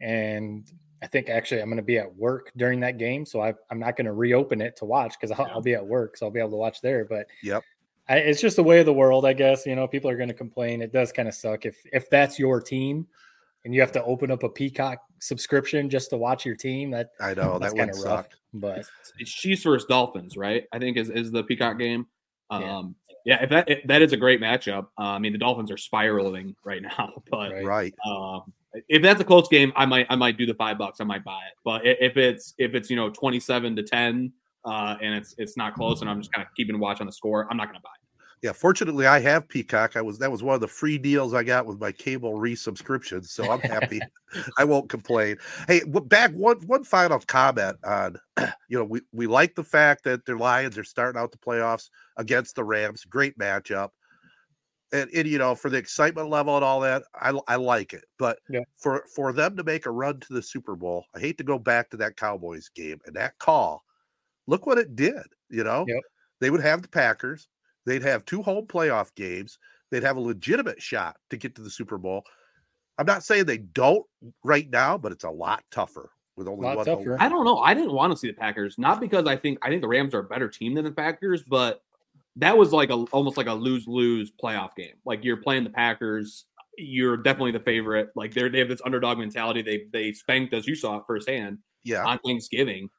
and I think actually I'm going to be at work during that game, so I, I'm not going to reopen it to watch because I'll, yeah. I'll be at work, so I'll be able to watch there. But yep, I, it's just the way of the world, I guess. You know, people are going to complain. It does kind of suck if if that's your team. And you have to open up a Peacock subscription just to watch your team. That I know that's that kind of rough. Suck. But it's, it's Chiefs versus Dolphins, right? I think is is the Peacock game. Um, yeah. yeah, if that if that is a great matchup. Uh, I mean, the Dolphins are spiraling right now, but right. Um, if that's a close game, I might I might do the five bucks. I might buy it. But if it's if it's you know twenty-seven to ten, uh, and it's it's not close, mm-hmm. and I'm just kind of keeping watch on the score, I'm not going to buy it. Yeah, fortunately, I have Peacock. I was that was one of the free deals I got with my cable resubscription, so I'm happy. I won't complain. Hey, back one one final comment on, you know, we, we like the fact that the Lions are starting out the playoffs against the Rams. Great matchup, and, and you know, for the excitement level and all that, I I like it. But yeah. for for them to make a run to the Super Bowl, I hate to go back to that Cowboys game and that call. Look what it did. You know, yep. they would have the Packers. They'd have two home playoff games. They'd have a legitimate shot to get to the Super Bowl. I'm not saying they don't right now, but it's a lot tougher with only one. Tougher. I don't know. I didn't want to see the Packers, not because I think I think the Rams are a better team than the Packers, but that was like a almost like a lose-lose playoff game. Like you're playing the Packers, you're definitely the favorite. Like they they have this underdog mentality. They they spanked us. You saw it firsthand. Yeah. On Thanksgiving.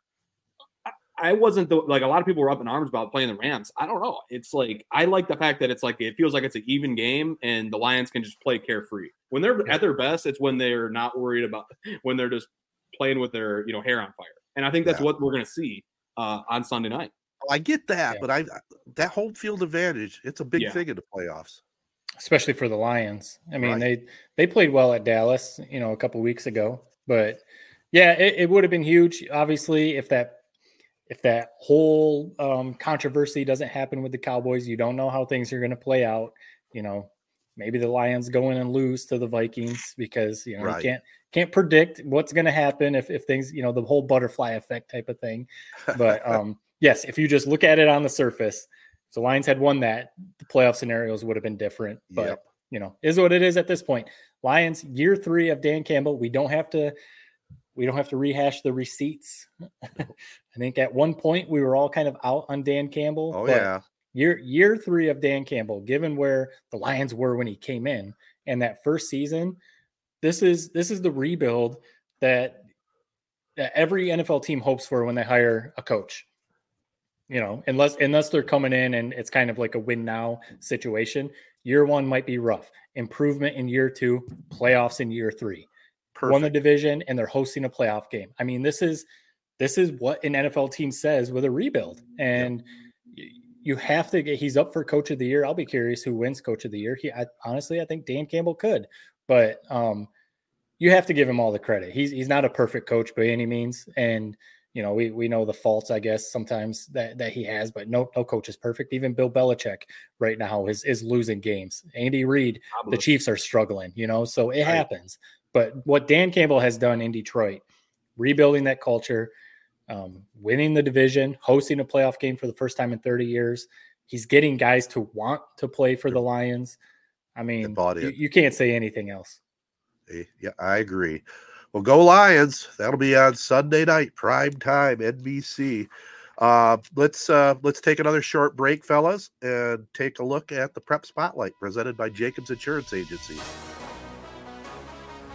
I wasn't the, like a lot of people were up in arms about playing the Rams. I don't know. It's like, I like the fact that it's like, it feels like it's an even game and the Lions can just play carefree when they're yeah. at their best. It's when they're not worried about when they're just playing with their, you know, hair on fire. And I think that's yeah. what we're going to see uh, on Sunday night. I get that, yeah. but I, that home field advantage, it's a big yeah. thing in the playoffs, especially for the Lions. I mean, right. they, they played well at Dallas, you know, a couple weeks ago, but yeah, it, it would have been huge. Obviously if that, If that whole um, controversy doesn't happen with the Cowboys, you don't know how things are going to play out. You know, maybe the Lions go in and lose to the Vikings because, you know, right. you can't can't predict what's going to happen if, if things, you know, the whole butterfly effect type of thing. But, um, yes, if you just look at it on the surface, if the Lions had won that, the playoff scenarios would have been different. But, yep. you know, is what it is at this point. Lions, year three of Dan Campbell, we don't have to – We don't have to rehash the receipts. I think at one point we were all kind of out on Dan Campbell. Oh, yeah. Year year three of Dan Campbell, given where the Lions were when he came in and that first season, this is this is the rebuild that, that every N F L team hopes for when they hire a coach. You know, unless unless they're coming in and it's kind of like a win now situation. Year one might be rough. Improvement in year two, playoffs in year three. Perfect. Won the division and they're hosting a playoff game. I mean, this is this is what an N F L team says with a rebuild. And yep. you have to get. He's up for coach of the year. I'll be curious who wins coach of the year. He I, honestly, I think Dan Campbell could, but um, you have to give him all the credit. He's he's not a perfect coach by any means, and you know we we know the faults I guess sometimes that that he has. But no no coach is perfect. Even Bill Belichick right now is is losing games. Andy Reid, the Chiefs are struggling. You know, so it right. happens. But what Dan Campbell has done in Detroit, rebuilding that culture, um, winning the division, hosting a playoff game for the first time in thirty years, he's getting guys to want to play for the Lions. I mean, you, you can't say anything else. Yeah, I agree. Well, go Lions. That'll be on Sunday night, prime time, N B C. Uh, let's uh, let's take another short break, fellas, and take a look at the Prep Spotlight presented by Jacobs Insurance Agency.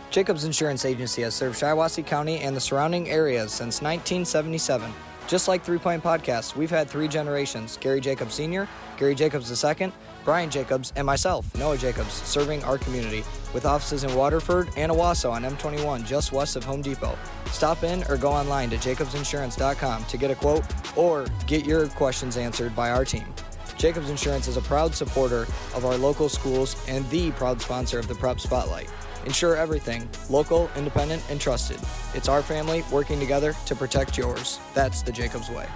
Jacobs Insurance Agency has served Shiawassee County and the surrounding areas since nineteen seventy-seven. Just like three Point Podcast, we've had three generations, Gary Jacobs Senior, Gary Jacobs the second, Brian Jacobs, and myself, Noah Jacobs, serving our community with offices in Waterford and Owasso on M twenty-one just west of Home Depot. Stop in or go online to jacobs insurance dot com to get a quote or get your questions answered by our team. Jacobs Insurance is a proud supporter of our local schools and the proud sponsor of the Prep Spotlight. Insure everything, local, independent, and trusted. It's our family working together to protect yours. That's the Jacobs way.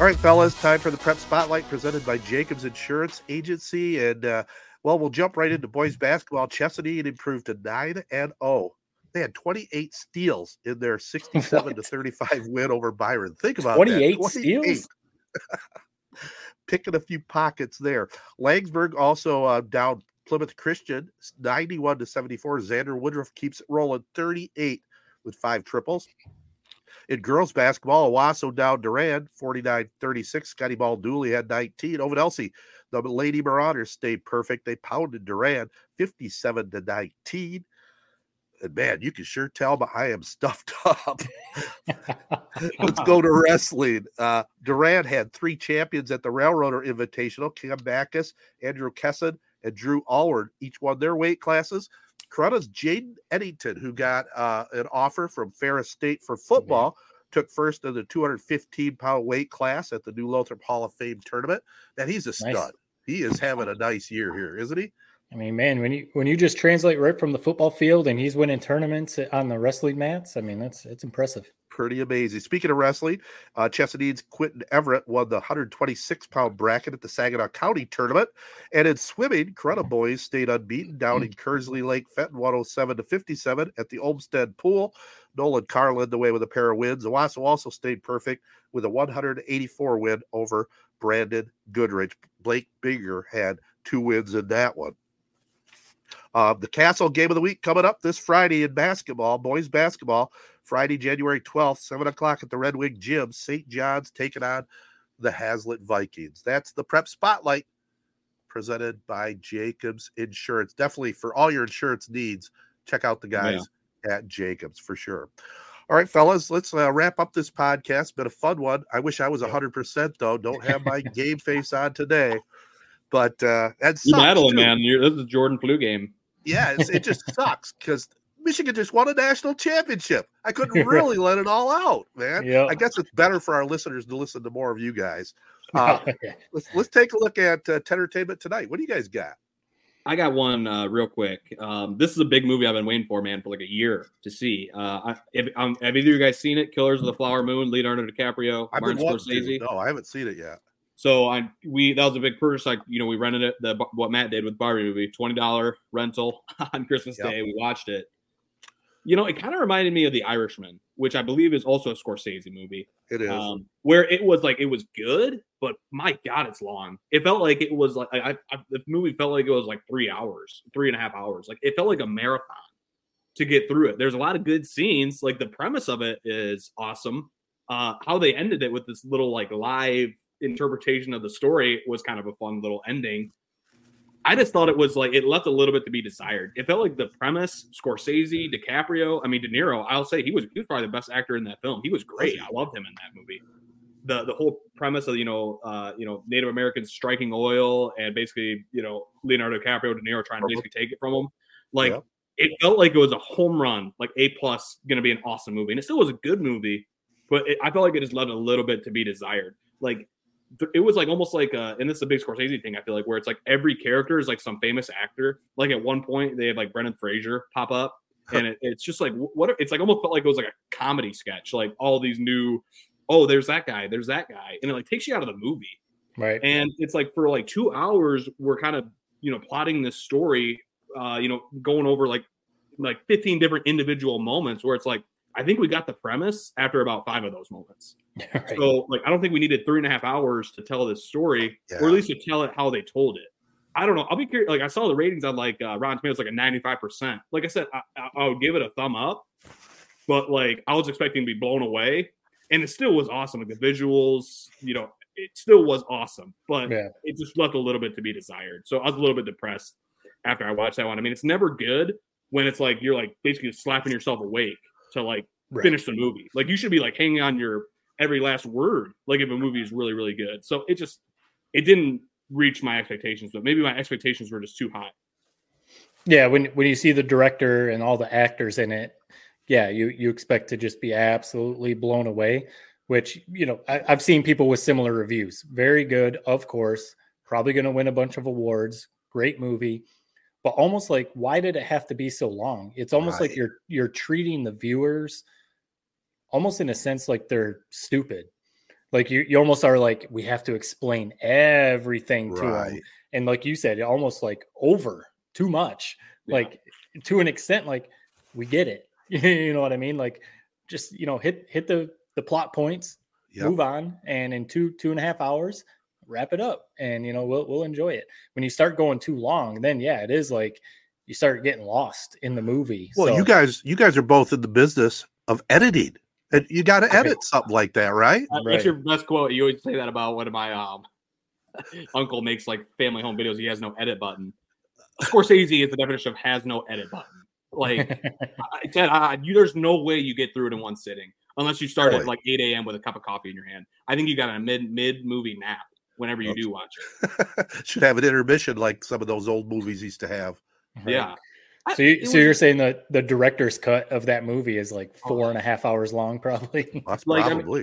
All right, fellas, time for the Prep Spotlight presented by Jacobs Insurance Agency. And, uh, well, we'll jump right into boys basketball. Chesapeake improved to nine and oh. They had twenty-eight steals in their sixty-seven to thirty-five win over Byron. Think about twenty-eight that. twenty-eight steals? Picking a few pockets there. Langsberg also uh, down Plymouth Christian, ninety-one to seventy-four. Xander Woodruff keeps it rolling, thirty-eight with five triples. In girls basketball, Owasso down Duran, forty-nine thirty-six. Scotty Baldooley had nineteen. Ovidelsey, the Lady Marauders, stayed perfect. They pounded Duran, fifty-seven to nineteen. And, man, you can sure tell, but I am stuffed up. Let's go to wrestling. Uh, Duran had three champions at the Railroader Invitational, Cam Backus, Andrew Kesson, and Drew Allward, each won their weight classes. Corona's Jaden Eddington, who got uh, an offer from Ferris State for football, mm-hmm. took first in the two hundred fifteen pound weight class at the New Lothrop Hall of Fame tournament. And he's a nice stud. He is having a nice year here, isn't he? I mean, man, when you when you just translate right from the football field and he's winning tournaments on the wrestling mats, I mean, that's it's impressive. Pretty amazing. Speaking of wrestling, uh, Chesapeake's Quentin Everett won the one hundred twenty-six pound bracket at the Saginaw County Tournament. And in swimming, Corona boys stayed unbeaten down in Kersley Lake Fenton one oh seven to fifty-seven at the Olmsted Pool. Nolan Carr led the way with a pair of wins. Owasso also stayed perfect with a one hundred eighty-four win over Brandon Goodrich. Blake Binger had two wins in that one. Uh, the Castle Game of the Week coming up this Friday in basketball, boys basketball, Friday, January twelfth, seven o'clock at the Red Wing Gym. Saint John's taking on the Hazlet Vikings. That's the Prep Spotlight presented by Jacobs Insurance. Definitely for all your insurance needs, check out the guys yeah. at Jacobs for sure. All right, fellas, let's uh, wrap up this podcast. Been a fun one. I wish I was one hundred percent, though. Don't have my game face on today. But uh, that sucks, you're battling, too. man. You're, this is a Jordan flu game. Yeah, it's, it just sucks because Michigan just won a national championship. I couldn't really let it all out, man. Yep. I guess it's better for our listeners to listen to more of you guys. Uh, let's let's take a look at uh, Tentertainment tonight. What do you guys got? I got one uh, real quick. Um, this is a big movie I've been waiting for, man, for like a year to see. Uh, I, if, um, have either of you guys seen it? Killers of the Flower Moon, Leonardo DiCaprio, I've Martin Scorsese. No, I haven't seen it yet. So I we that was a big purchase. Like you know, we rented it. The what Matt did with Barbie movie, twenty dollar rental on Christmas yep. Day. We watched it. You know, it kind of reminded me of The Irishman, which I believe is also a Scorsese movie. It is. Um, where it was like, it was good, but my God, it's long. It felt like it was like, I, I, the movie felt like it was like three hours, three and a half hours. Like it felt like a marathon to get through it. There's a lot of good scenes. Like the premise of it is awesome. Uh, how they ended it with this little like live interpretation of the story was kind of a fun little ending. I just thought it was like, it left a little bit to be desired. It felt like the premise, Scorsese, DiCaprio, I mean, De Niro, I'll say he was, he was probably the best actor in that film. He was great. I loved him in that movie. The the whole premise of, you know, uh, you know, Native Americans striking oil and basically, you know, Leonardo DiCaprio, De Niro trying to basically take it from him. Like, yeah. It felt like it was a home run, like A plus, going to be an awesome movie. And it still was a good movie, but it, I felt like it just left a little bit to be desired. Like, it was like almost like uh and this is a big Scorsese thing, I feel like, where it's like every character is like some famous actor. Like at one point they had like Brendan Fraser pop up and it, it's just like what it's like almost felt like it was like a comedy sketch, like all these new, oh, there's that guy, there's that guy, and it like takes you out of the movie. Right. And it's like for like two hours we're kind of, you know, plotting this story, uh, you know, going over like like fifteen different individual moments where it's like I think we got the premise after about five of those moments. Right. So, like, I don't think we needed three and a half hours to tell this story, yeah. or at least to tell it how they told it. I don't know. I'll be curious. Like, I saw the ratings on, like, uh, Rotten Tomatoes, like, a ninety-five percent. Like I said, I, I, I would give it a thumb up, but, like, I was expecting to be blown away. And it still was awesome. Like, the visuals, you know, it still was awesome. But yeah. it just left a little bit to be desired. So I was a little bit depressed after I watched that one. I mean, it's never good when it's, like, you're, like, basically slapping yourself awake to like right. finish the movie. Like you should be like hanging on your every last word. Like if a movie is really, really good. So it just, it didn't reach my expectations, but maybe my expectations were just too high. Yeah. When, when you see the director and all the actors in it, yeah, you, you expect to just be absolutely blown away, which, you know, I, I've seen people with similar reviews. Very good. Of course, probably going to win a bunch of awards. Great movie. But almost like, why did it have to be so long? It's almost right. like you're you're treating the viewers almost in a sense like they're stupid. Like you you almost are like, we have to explain everything right. to them. And like you said, almost like over too much. Yeah. Like to an extent, like we get it. You know what I mean? Like just, you know, hit hit the, the plot points, yep. move on. And in two, two and a half hours, wrap it up and, you know, we'll, we'll enjoy it. When you start going too long, then yeah, it is like you start getting lost in the movie. Well, so, you guys, you guys are both in the business of editing and you got to edit right. something like that. Right. That's right. your best quote. You always say that about one of my, um, uncle makes like family home videos. He has no edit button. Scorsese is the definition of has no edit button. Like I, Ted, I, you, there's no way you get through it in one sitting unless you start really? at like eight a.m. with a cup of coffee in your hand. I think you got a mid mid movie nap. Whenever you do watch it, should have an intermission like some of those old movies used to have. Yeah. So, you, so was, you're saying that the director's cut of that movie is like four and a half hours long, probably. That's like, probably.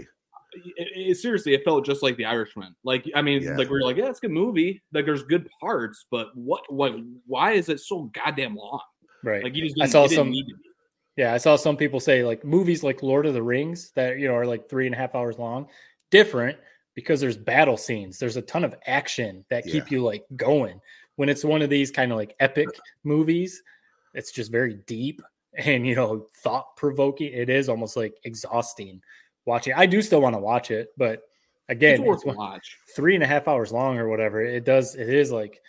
I mean, it, it, seriously, it felt just like The Irishman. Like, I mean, yeah. like we're like, yeah, it's a good movie. Like, there's good parts, but what, what, why is it so goddamn long? Right. Like, you just didn't, I saw you some. Yeah, I saw some people say like movies like Lord of the Rings that you know are like three and a half hours long, different. Because there's battle scenes, there's a ton of action that keep yeah. you like going. When it's one of these kind of like epic movies, it's just very deep and, you know, thought provoking. It is almost like exhausting watching. I do still want to watch it, but again, it's, it's one, watch. three and a half hours long or whatever. It does. It is like,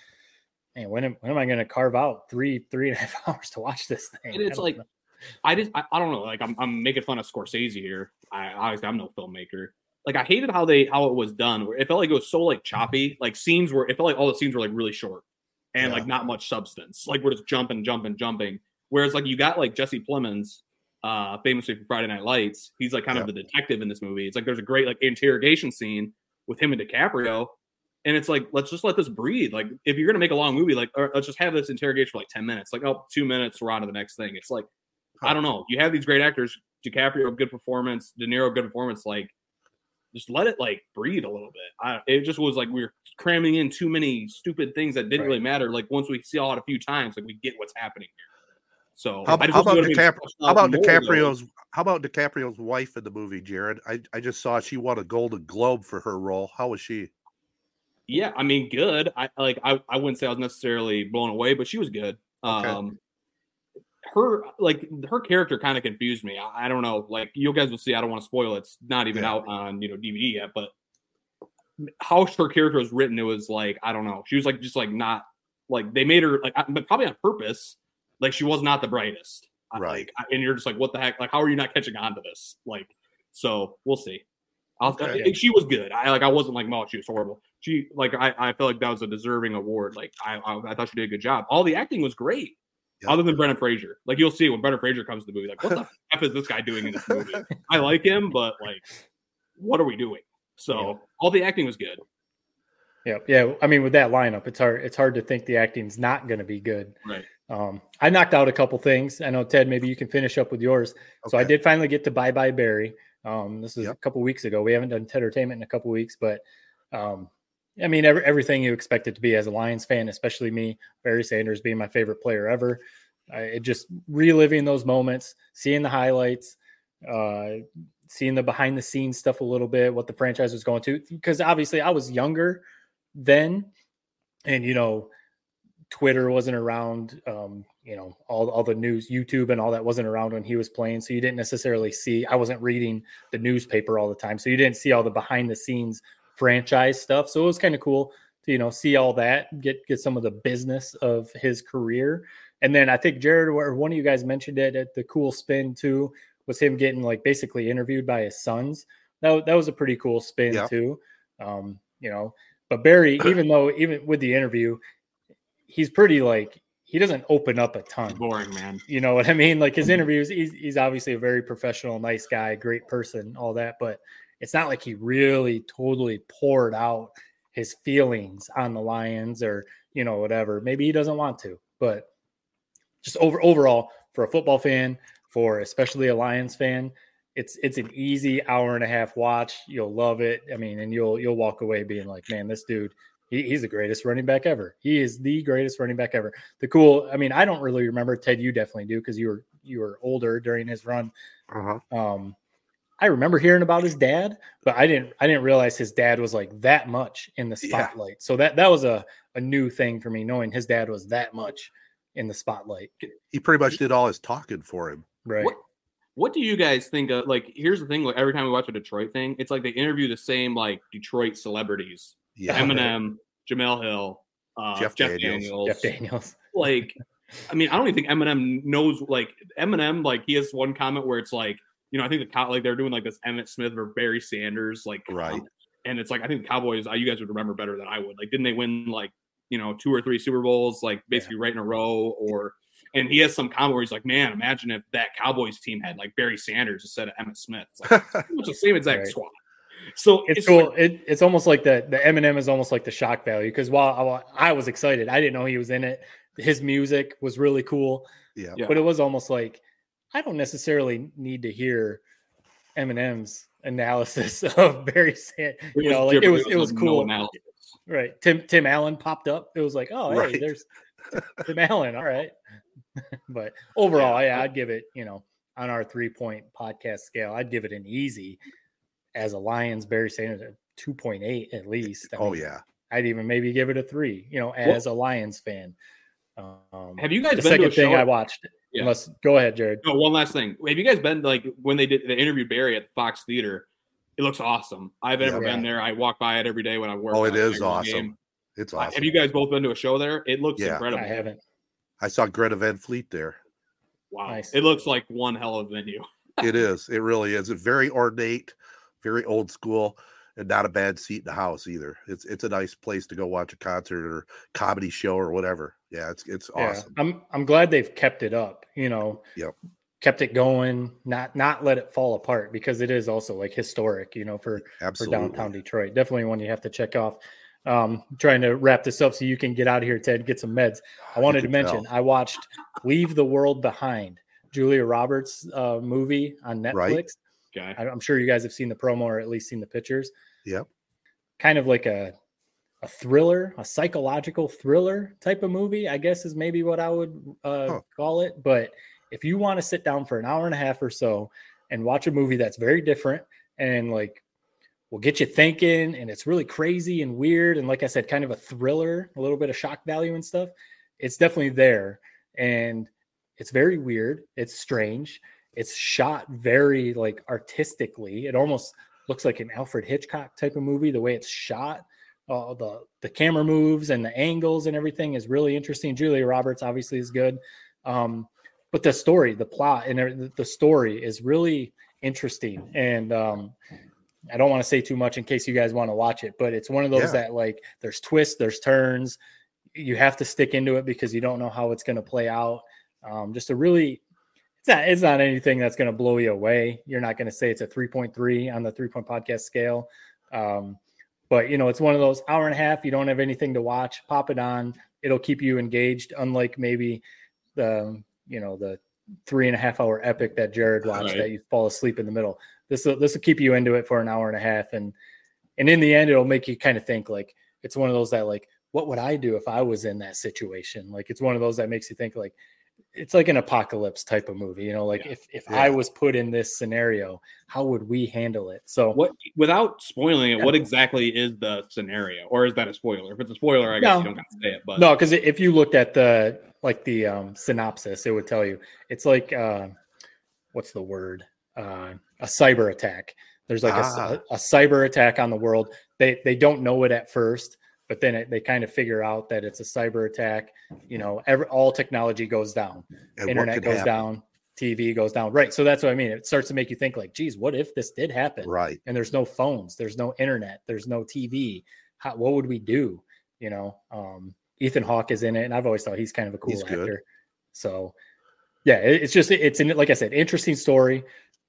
man, when am, when am I going to carve out three, three and a half hours to watch this thing? And it's I like, know. I just, I, I don't know. Like I'm, I'm making fun of Scorsese here. I obviously I'm no filmmaker. Like I hated how they, how it was done. Where it felt like it was so like choppy, like scenes where it felt like all the scenes were like really short and yeah. like not much substance. Like we're just jumping, jumping, jumping. Whereas like you got like Jesse Plemons, uh, famously for Friday Night Lights. He's like kind yeah. of the detective in this movie. It's like, there's a great like interrogation scene with him and DiCaprio. And it's like, let's just let this breathe. Like, if you're going to make a long movie, like, or let's just have this interrogation for like ten minutes. Like, oh, two minutes, we're on to the next thing. It's like, huh. I don't know. You have these great actors, DiCaprio, good performance, De Niro, good performance. Like, just let it like breathe a little bit. I, it just was like we were cramming in too many stupid things that didn't right. really matter. Like, once we saw it a few times, like, we get what's happening here. So how, how about DiCaprio, how about DiCaprio's how about DiCaprio's wife in the movie, Jared? I, I just saw she won a Golden Globe for her role. How was she? Yeah, I mean, good. I like. I, I wouldn't say I was necessarily blown away, but she was good. Okay. Um, her like her character kind of confused me. I, I don't know. Like you guys will see. I don't want to spoil it. It's not even yeah. out on you know D V D yet. But how her character was written, it was like I don't know. She was like just like not like they made her like, but probably on purpose. Like she was not the brightest. Right. Like, and you're just like, what the heck? Like, how are you not catching on to this? Like, so we'll see. I'll, okay. I, she was good. I like. I wasn't like, no, she was horrible. She like. I, I felt like that was a deserving award. Like I, I, I thought she did a good job. All the acting was great, yeah. other than Brendan Fraser. Like you'll see when Brendan Fraser comes to the movie. Like what the f is this guy doing in this movie? I like him, but like, what are we doing? So yeah. all the acting was good. Yeah, yeah. I mean, with that lineup, it's hard. It's hard to think the acting's not going to be good. Right. Um, I knocked out a couple things. I know Ted. Maybe you can finish up with yours. Okay. So I did finally get to Bye Bye Barry. Um, this was yep. a couple weeks ago. We haven't done Tedtertainment in a couple weeks, but um, I mean, every, everything you expect it to be as a Lions fan, especially me, Barry Sanders being my favorite player ever. I, it just reliving those moments, seeing the highlights, uh, seeing the behind the scenes stuff a little bit, what the franchise was going to, because obviously I was younger then and, you know, Twitter wasn't around, um, you know, all, all the news, YouTube and all that wasn't around when he was playing. So you didn't necessarily see, I wasn't reading the newspaper all the time. So you didn't see all the behind the scenes franchise stuff. So it was kind of cool to, you know, see all that, get, get some of the business of his career. And then I think Jared, or one of you guys mentioned it at the cool spin too, was him getting like basically interviewed by his sons. That, that was a pretty cool spin yeah. too. Um, you know, but Barry, even though, even with the interview, he's pretty like he doesn't open up a ton. Boring, man. You know what I mean? Like his interviews, he's, he's obviously a very professional, nice guy, great person, all that. But it's not like he really totally poured out his feelings on the Lions or, you know, whatever. Maybe he doesn't want to, but just over overall for a football fan, for especially a Lions fan, it's it's an easy hour and a half watch. You'll love it. I mean, and you'll you'll walk away being like, man, this dude. He's the greatest running back ever. He is the greatest running back ever. The cool, I mean, I don't really remember. Ted, you definitely do because you were you were older during his run. Uh-huh. Um, I remember hearing about his dad, but I didn't I didn't realize his dad was like that much in the spotlight. Yeah. So that that was a, a new thing for me, knowing his dad was that much in the spotlight. He pretty much did all his talking for him. Right. What, what do you guys think of, like, here's the thing, like every time we watch a Detroit thing, it's like they interview the same like Detroit celebrities. Yeah. Eminem, Jemele Hill, uh, Jeff, Jeff Daniels. Daniels. Jeff Daniels. Like, I mean, I don't even think Eminem knows. Like, Eminem, like he has one comment where it's like, you know, I think the like they're doing like this Emmett Smith or Barry Sanders, like, right. Um, and it's like I think the Cowboys, you guys would remember better than I would. Like, didn't they win like you know two or three Super Bowls, like basically yeah. right in a row? Or and he has some comment where he's like, man, imagine if that Cowboys team had like Barry Sanders instead of Emmett Smith. It's like it's the same exact right. squad. So it's, it's cool. Like, it, it's almost like the, the Eminem is almost like the shock value because while I, I was excited, I didn't know he was in it. His music was really cool. Yeah. But it was almost like I don't necessarily need to hear Eminem's analysis of Barry Sanders. You know, like it was it was, it was cool. No right. Tim Tim Allen popped up. It was like, oh, hey, right. there's Tim Allen. All right. But overall, yeah, yeah, I'd give it, you know, on our three point podcast scale, I'd give it an easy. As a Lions, Barry Sanders at two point eight at least. I oh mean, yeah, I'd even maybe give it a three. You know, as well, a Lions fan, um, have you guys? The been second to a thing show? I watched. Yeah. Unless, go ahead, Jared. No, one last thing. Have you guys been like when they did the interview Barry at the Fox Theater? It looks awesome. I've yeah. never yeah. been there. I walk by it every day when I work. Oh, it is awesome. Game. It's awesome. Have you guys both been to a show there? It looks yeah, incredible. I haven't. I saw Greta Van Fleet there. Wow. Nice. It looks like one hell of a venue. It is. It really is. It's very ornate, very old school, and not a bad seat in the house either. It's it's a nice place to go watch a concert or comedy show or whatever. Yeah, it's it's awesome. Yeah. I'm I'm glad they've kept it up, you know. Yep. Kept it going, not not let it fall apart, because it is also like historic, you know, for, for downtown Detroit. Definitely one you have to check off. Um, trying to wrap this up so you can get out of here, Ted, get some meds. I wanted to mention, tell. I watched Leave the World Behind, Julia Roberts' uh, movie on Netflix. Right. Okay. I'm sure you guys have seen the promo or at least seen the pictures. Yep. Kind of like a a thriller, a psychological thriller type of movie, I guess is maybe what I would uh, huh. call it. But if you want to sit down for an hour and a half or so and watch a movie that's very different and like will get you thinking, and it's really crazy and weird, and like I said, kind of a thriller, a little bit of shock value and stuff, it's definitely there. And it's very weird. It's strange. It's shot very like artistically. It almost looks like an Alfred Hitchcock type of movie, the way it's shot. Uh, the, the camera moves and the angles and everything is really interesting. Julia Roberts obviously is good. Um, but the story, the plot and the story is really interesting. And um, I don't want to say too much in case you guys want to watch it, but it's one of those yeah. that like there's twists, there's turns. You have to stick into it because you don't know how it's going to play out. Um, just a really, it's not, it's not anything that's going to blow you away. You're not going to say it's a three point three on the three point podcast scale. Um, but you know, it's one of those hour and a half, you don't have anything to watch, pop it on. It'll keep you engaged. Unlike maybe the, you know, the three and a half hour epic that Jared watched right. that you fall asleep in the middle. This will, this will keep you into it for an hour and a half. And, and in the end, it'll make you kind of think like, it's one of those that like, what would I do if I was in that situation? Like, it's one of those that makes you think like, it's like an apocalypse type of movie, you know, like yeah. if, if yeah. I was put in this scenario, how would we handle it? So what, without spoiling it, yeah. what exactly is the scenario, or is that a spoiler? If it's a spoiler, I guess no. you don't got to say it, but no, cause if you looked at the, like the um, synopsis, it would tell you it's like, uh, what's the word? Uh, a cyber attack. There's like ah. a, a cyber attack on the world. They, they don't know it at first. But then it, they kind of figure out that it's a cyber attack. You know, every, all technology goes down. And Internet goes happen? down. T V goes down. Right. So that's what I mean. It starts to make you think like, geez, what if this did happen? Right. And there's no phones. There's no Internet. There's no T V. How, what would we do? You know, um, Ethan Hawke is in it. And I've always thought he's kind of a cool he's actor. Good. So, yeah, it, it's just, it's in, like I said, interesting story.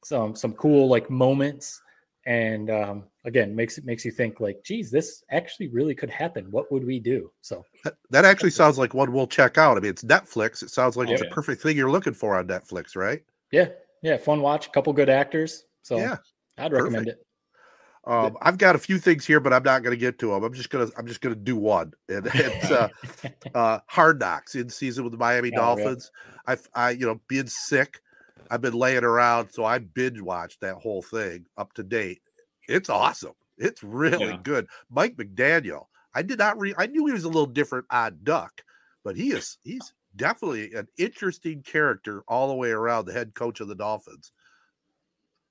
Some, some cool like moments. And um, again, makes it makes you think like, geez, this actually really could happen. What would we do? So that, that actually sounds like one we'll check out. I mean, it's Netflix. It sounds like oh, it's yeah. a perfect thing you're looking for on Netflix, right? Yeah. Yeah. Fun watch. A couple good actors. So yeah, I'd recommend perfect. it. Um, I've got a few things here, but I'm not going to get to them. I'm just going to, I'm just going to do one. And it's uh, uh, Hard Knocks in season with the Miami yeah, Dolphins. Really. I, I, you know, being sick. I've been laying around, so I binge watched that whole thing up to date. It's awesome. It's really yeah. good. Mike Macdonald. I did not re- I knew he was a little different odd duck, but he is he's definitely an interesting character all the way around, the head coach of the Dolphins.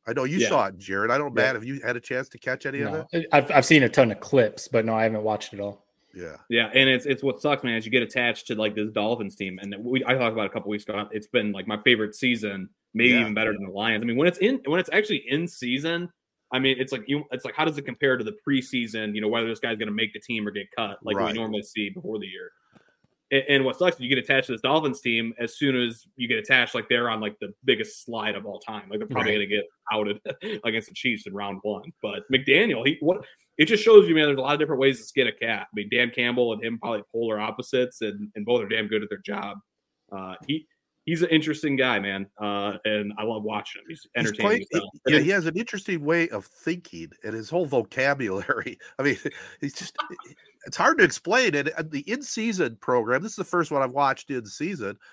I know you yeah. saw it, Jared. I don't yeah. Matt, have you had a chance to catch any no. of it? I've I've seen a ton of clips, but no, I haven't watched it all. Yeah. Yeah. And it's it's what sucks, man, is you get attached to like this Dolphins team. And we I talked about it a couple weeks ago. It's been like my favorite season, maybe yeah, even better yeah. than the Lions. I mean, when it's in when it's actually in season, I mean it's like you it's like how does it compare to the preseason, you know, whether this guy's gonna make the team or get cut, like right. we normally see before the year. And, and what sucks is you get attached to this Dolphins team as soon as you get attached, like they're on like the biggest slide of all time. Like they're probably right. gonna get outed against the Chiefs in round one. But McDaniel, he what it just shows you, man, there's a lot of different ways to skin a cat. I mean, Dan Campbell and him probably polar opposites, and, and both are damn good at their job. Uh, he he's an interesting guy, man, uh, and I love watching him. He's entertaining. He's quite, yeah, he has an interesting way of thinking and his whole vocabulary. I mean, he's just – it's hard to explain. And the in-season program, this is the first one I've watched in season –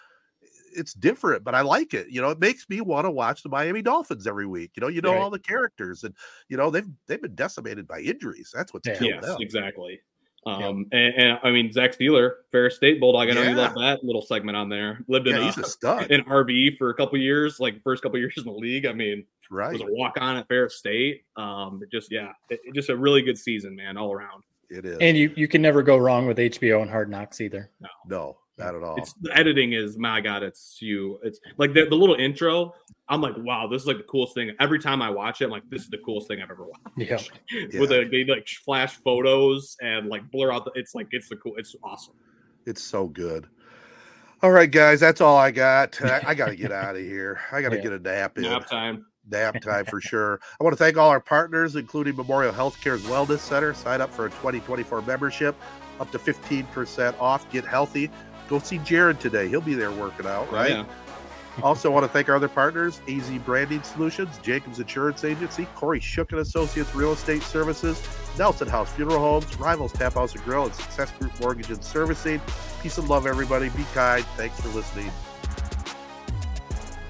it's different, but I like it. You know, it makes me want to watch the Miami Dolphins every week. You know, you know right. all the characters, and you know they've they've been decimated by injuries. That's what's yeah. killed yes, them. Exactly. Um, yeah. and, and I mean Zach Steeler, Ferris State Bulldog. I know yeah. you love that little segment on there. Lived in yeah, a, he's a stud. in R B for a couple years, like first couple years in the league. I mean, right. was a walk on at Ferris State. Um, it just yeah, it, it just a really good season, man, all around. It is. And you, you can never go wrong with H B O and Hard Knocks either. No, no, not at all. It's, the editing is, my God, it's you. It's like the, the little intro. I'm like, wow, this is like the coolest thing. Every time I watch it, I'm like, this is the coolest thing I've ever watched. Yeah. With yeah. a, they like flash photos and like blur out. The, it's like, it's the cool. It's awesome. It's so good. All right, guys, that's all I got. I, I got to get out of here. I got to yeah. get a nap in. Nap time. Nap time for sure. I want to thank all our partners, including Memorial Healthcare's Wellness Center. Sign up for a twenty twenty-four membership, up to fifteen percent off. Get healthy. Go see Jared today. He'll be there working out, right? Yeah. Also want to thank our other partners, A Z Branding Solutions, Jacobs Insurance Agency, Corey Shook and Associates Real Estate Services, Nelson House Funeral Homes, Rivals Taphouse and Grill, and Success Group Mortgage and Servicing. Peace and love, everybody. Be kind. Thanks for listening.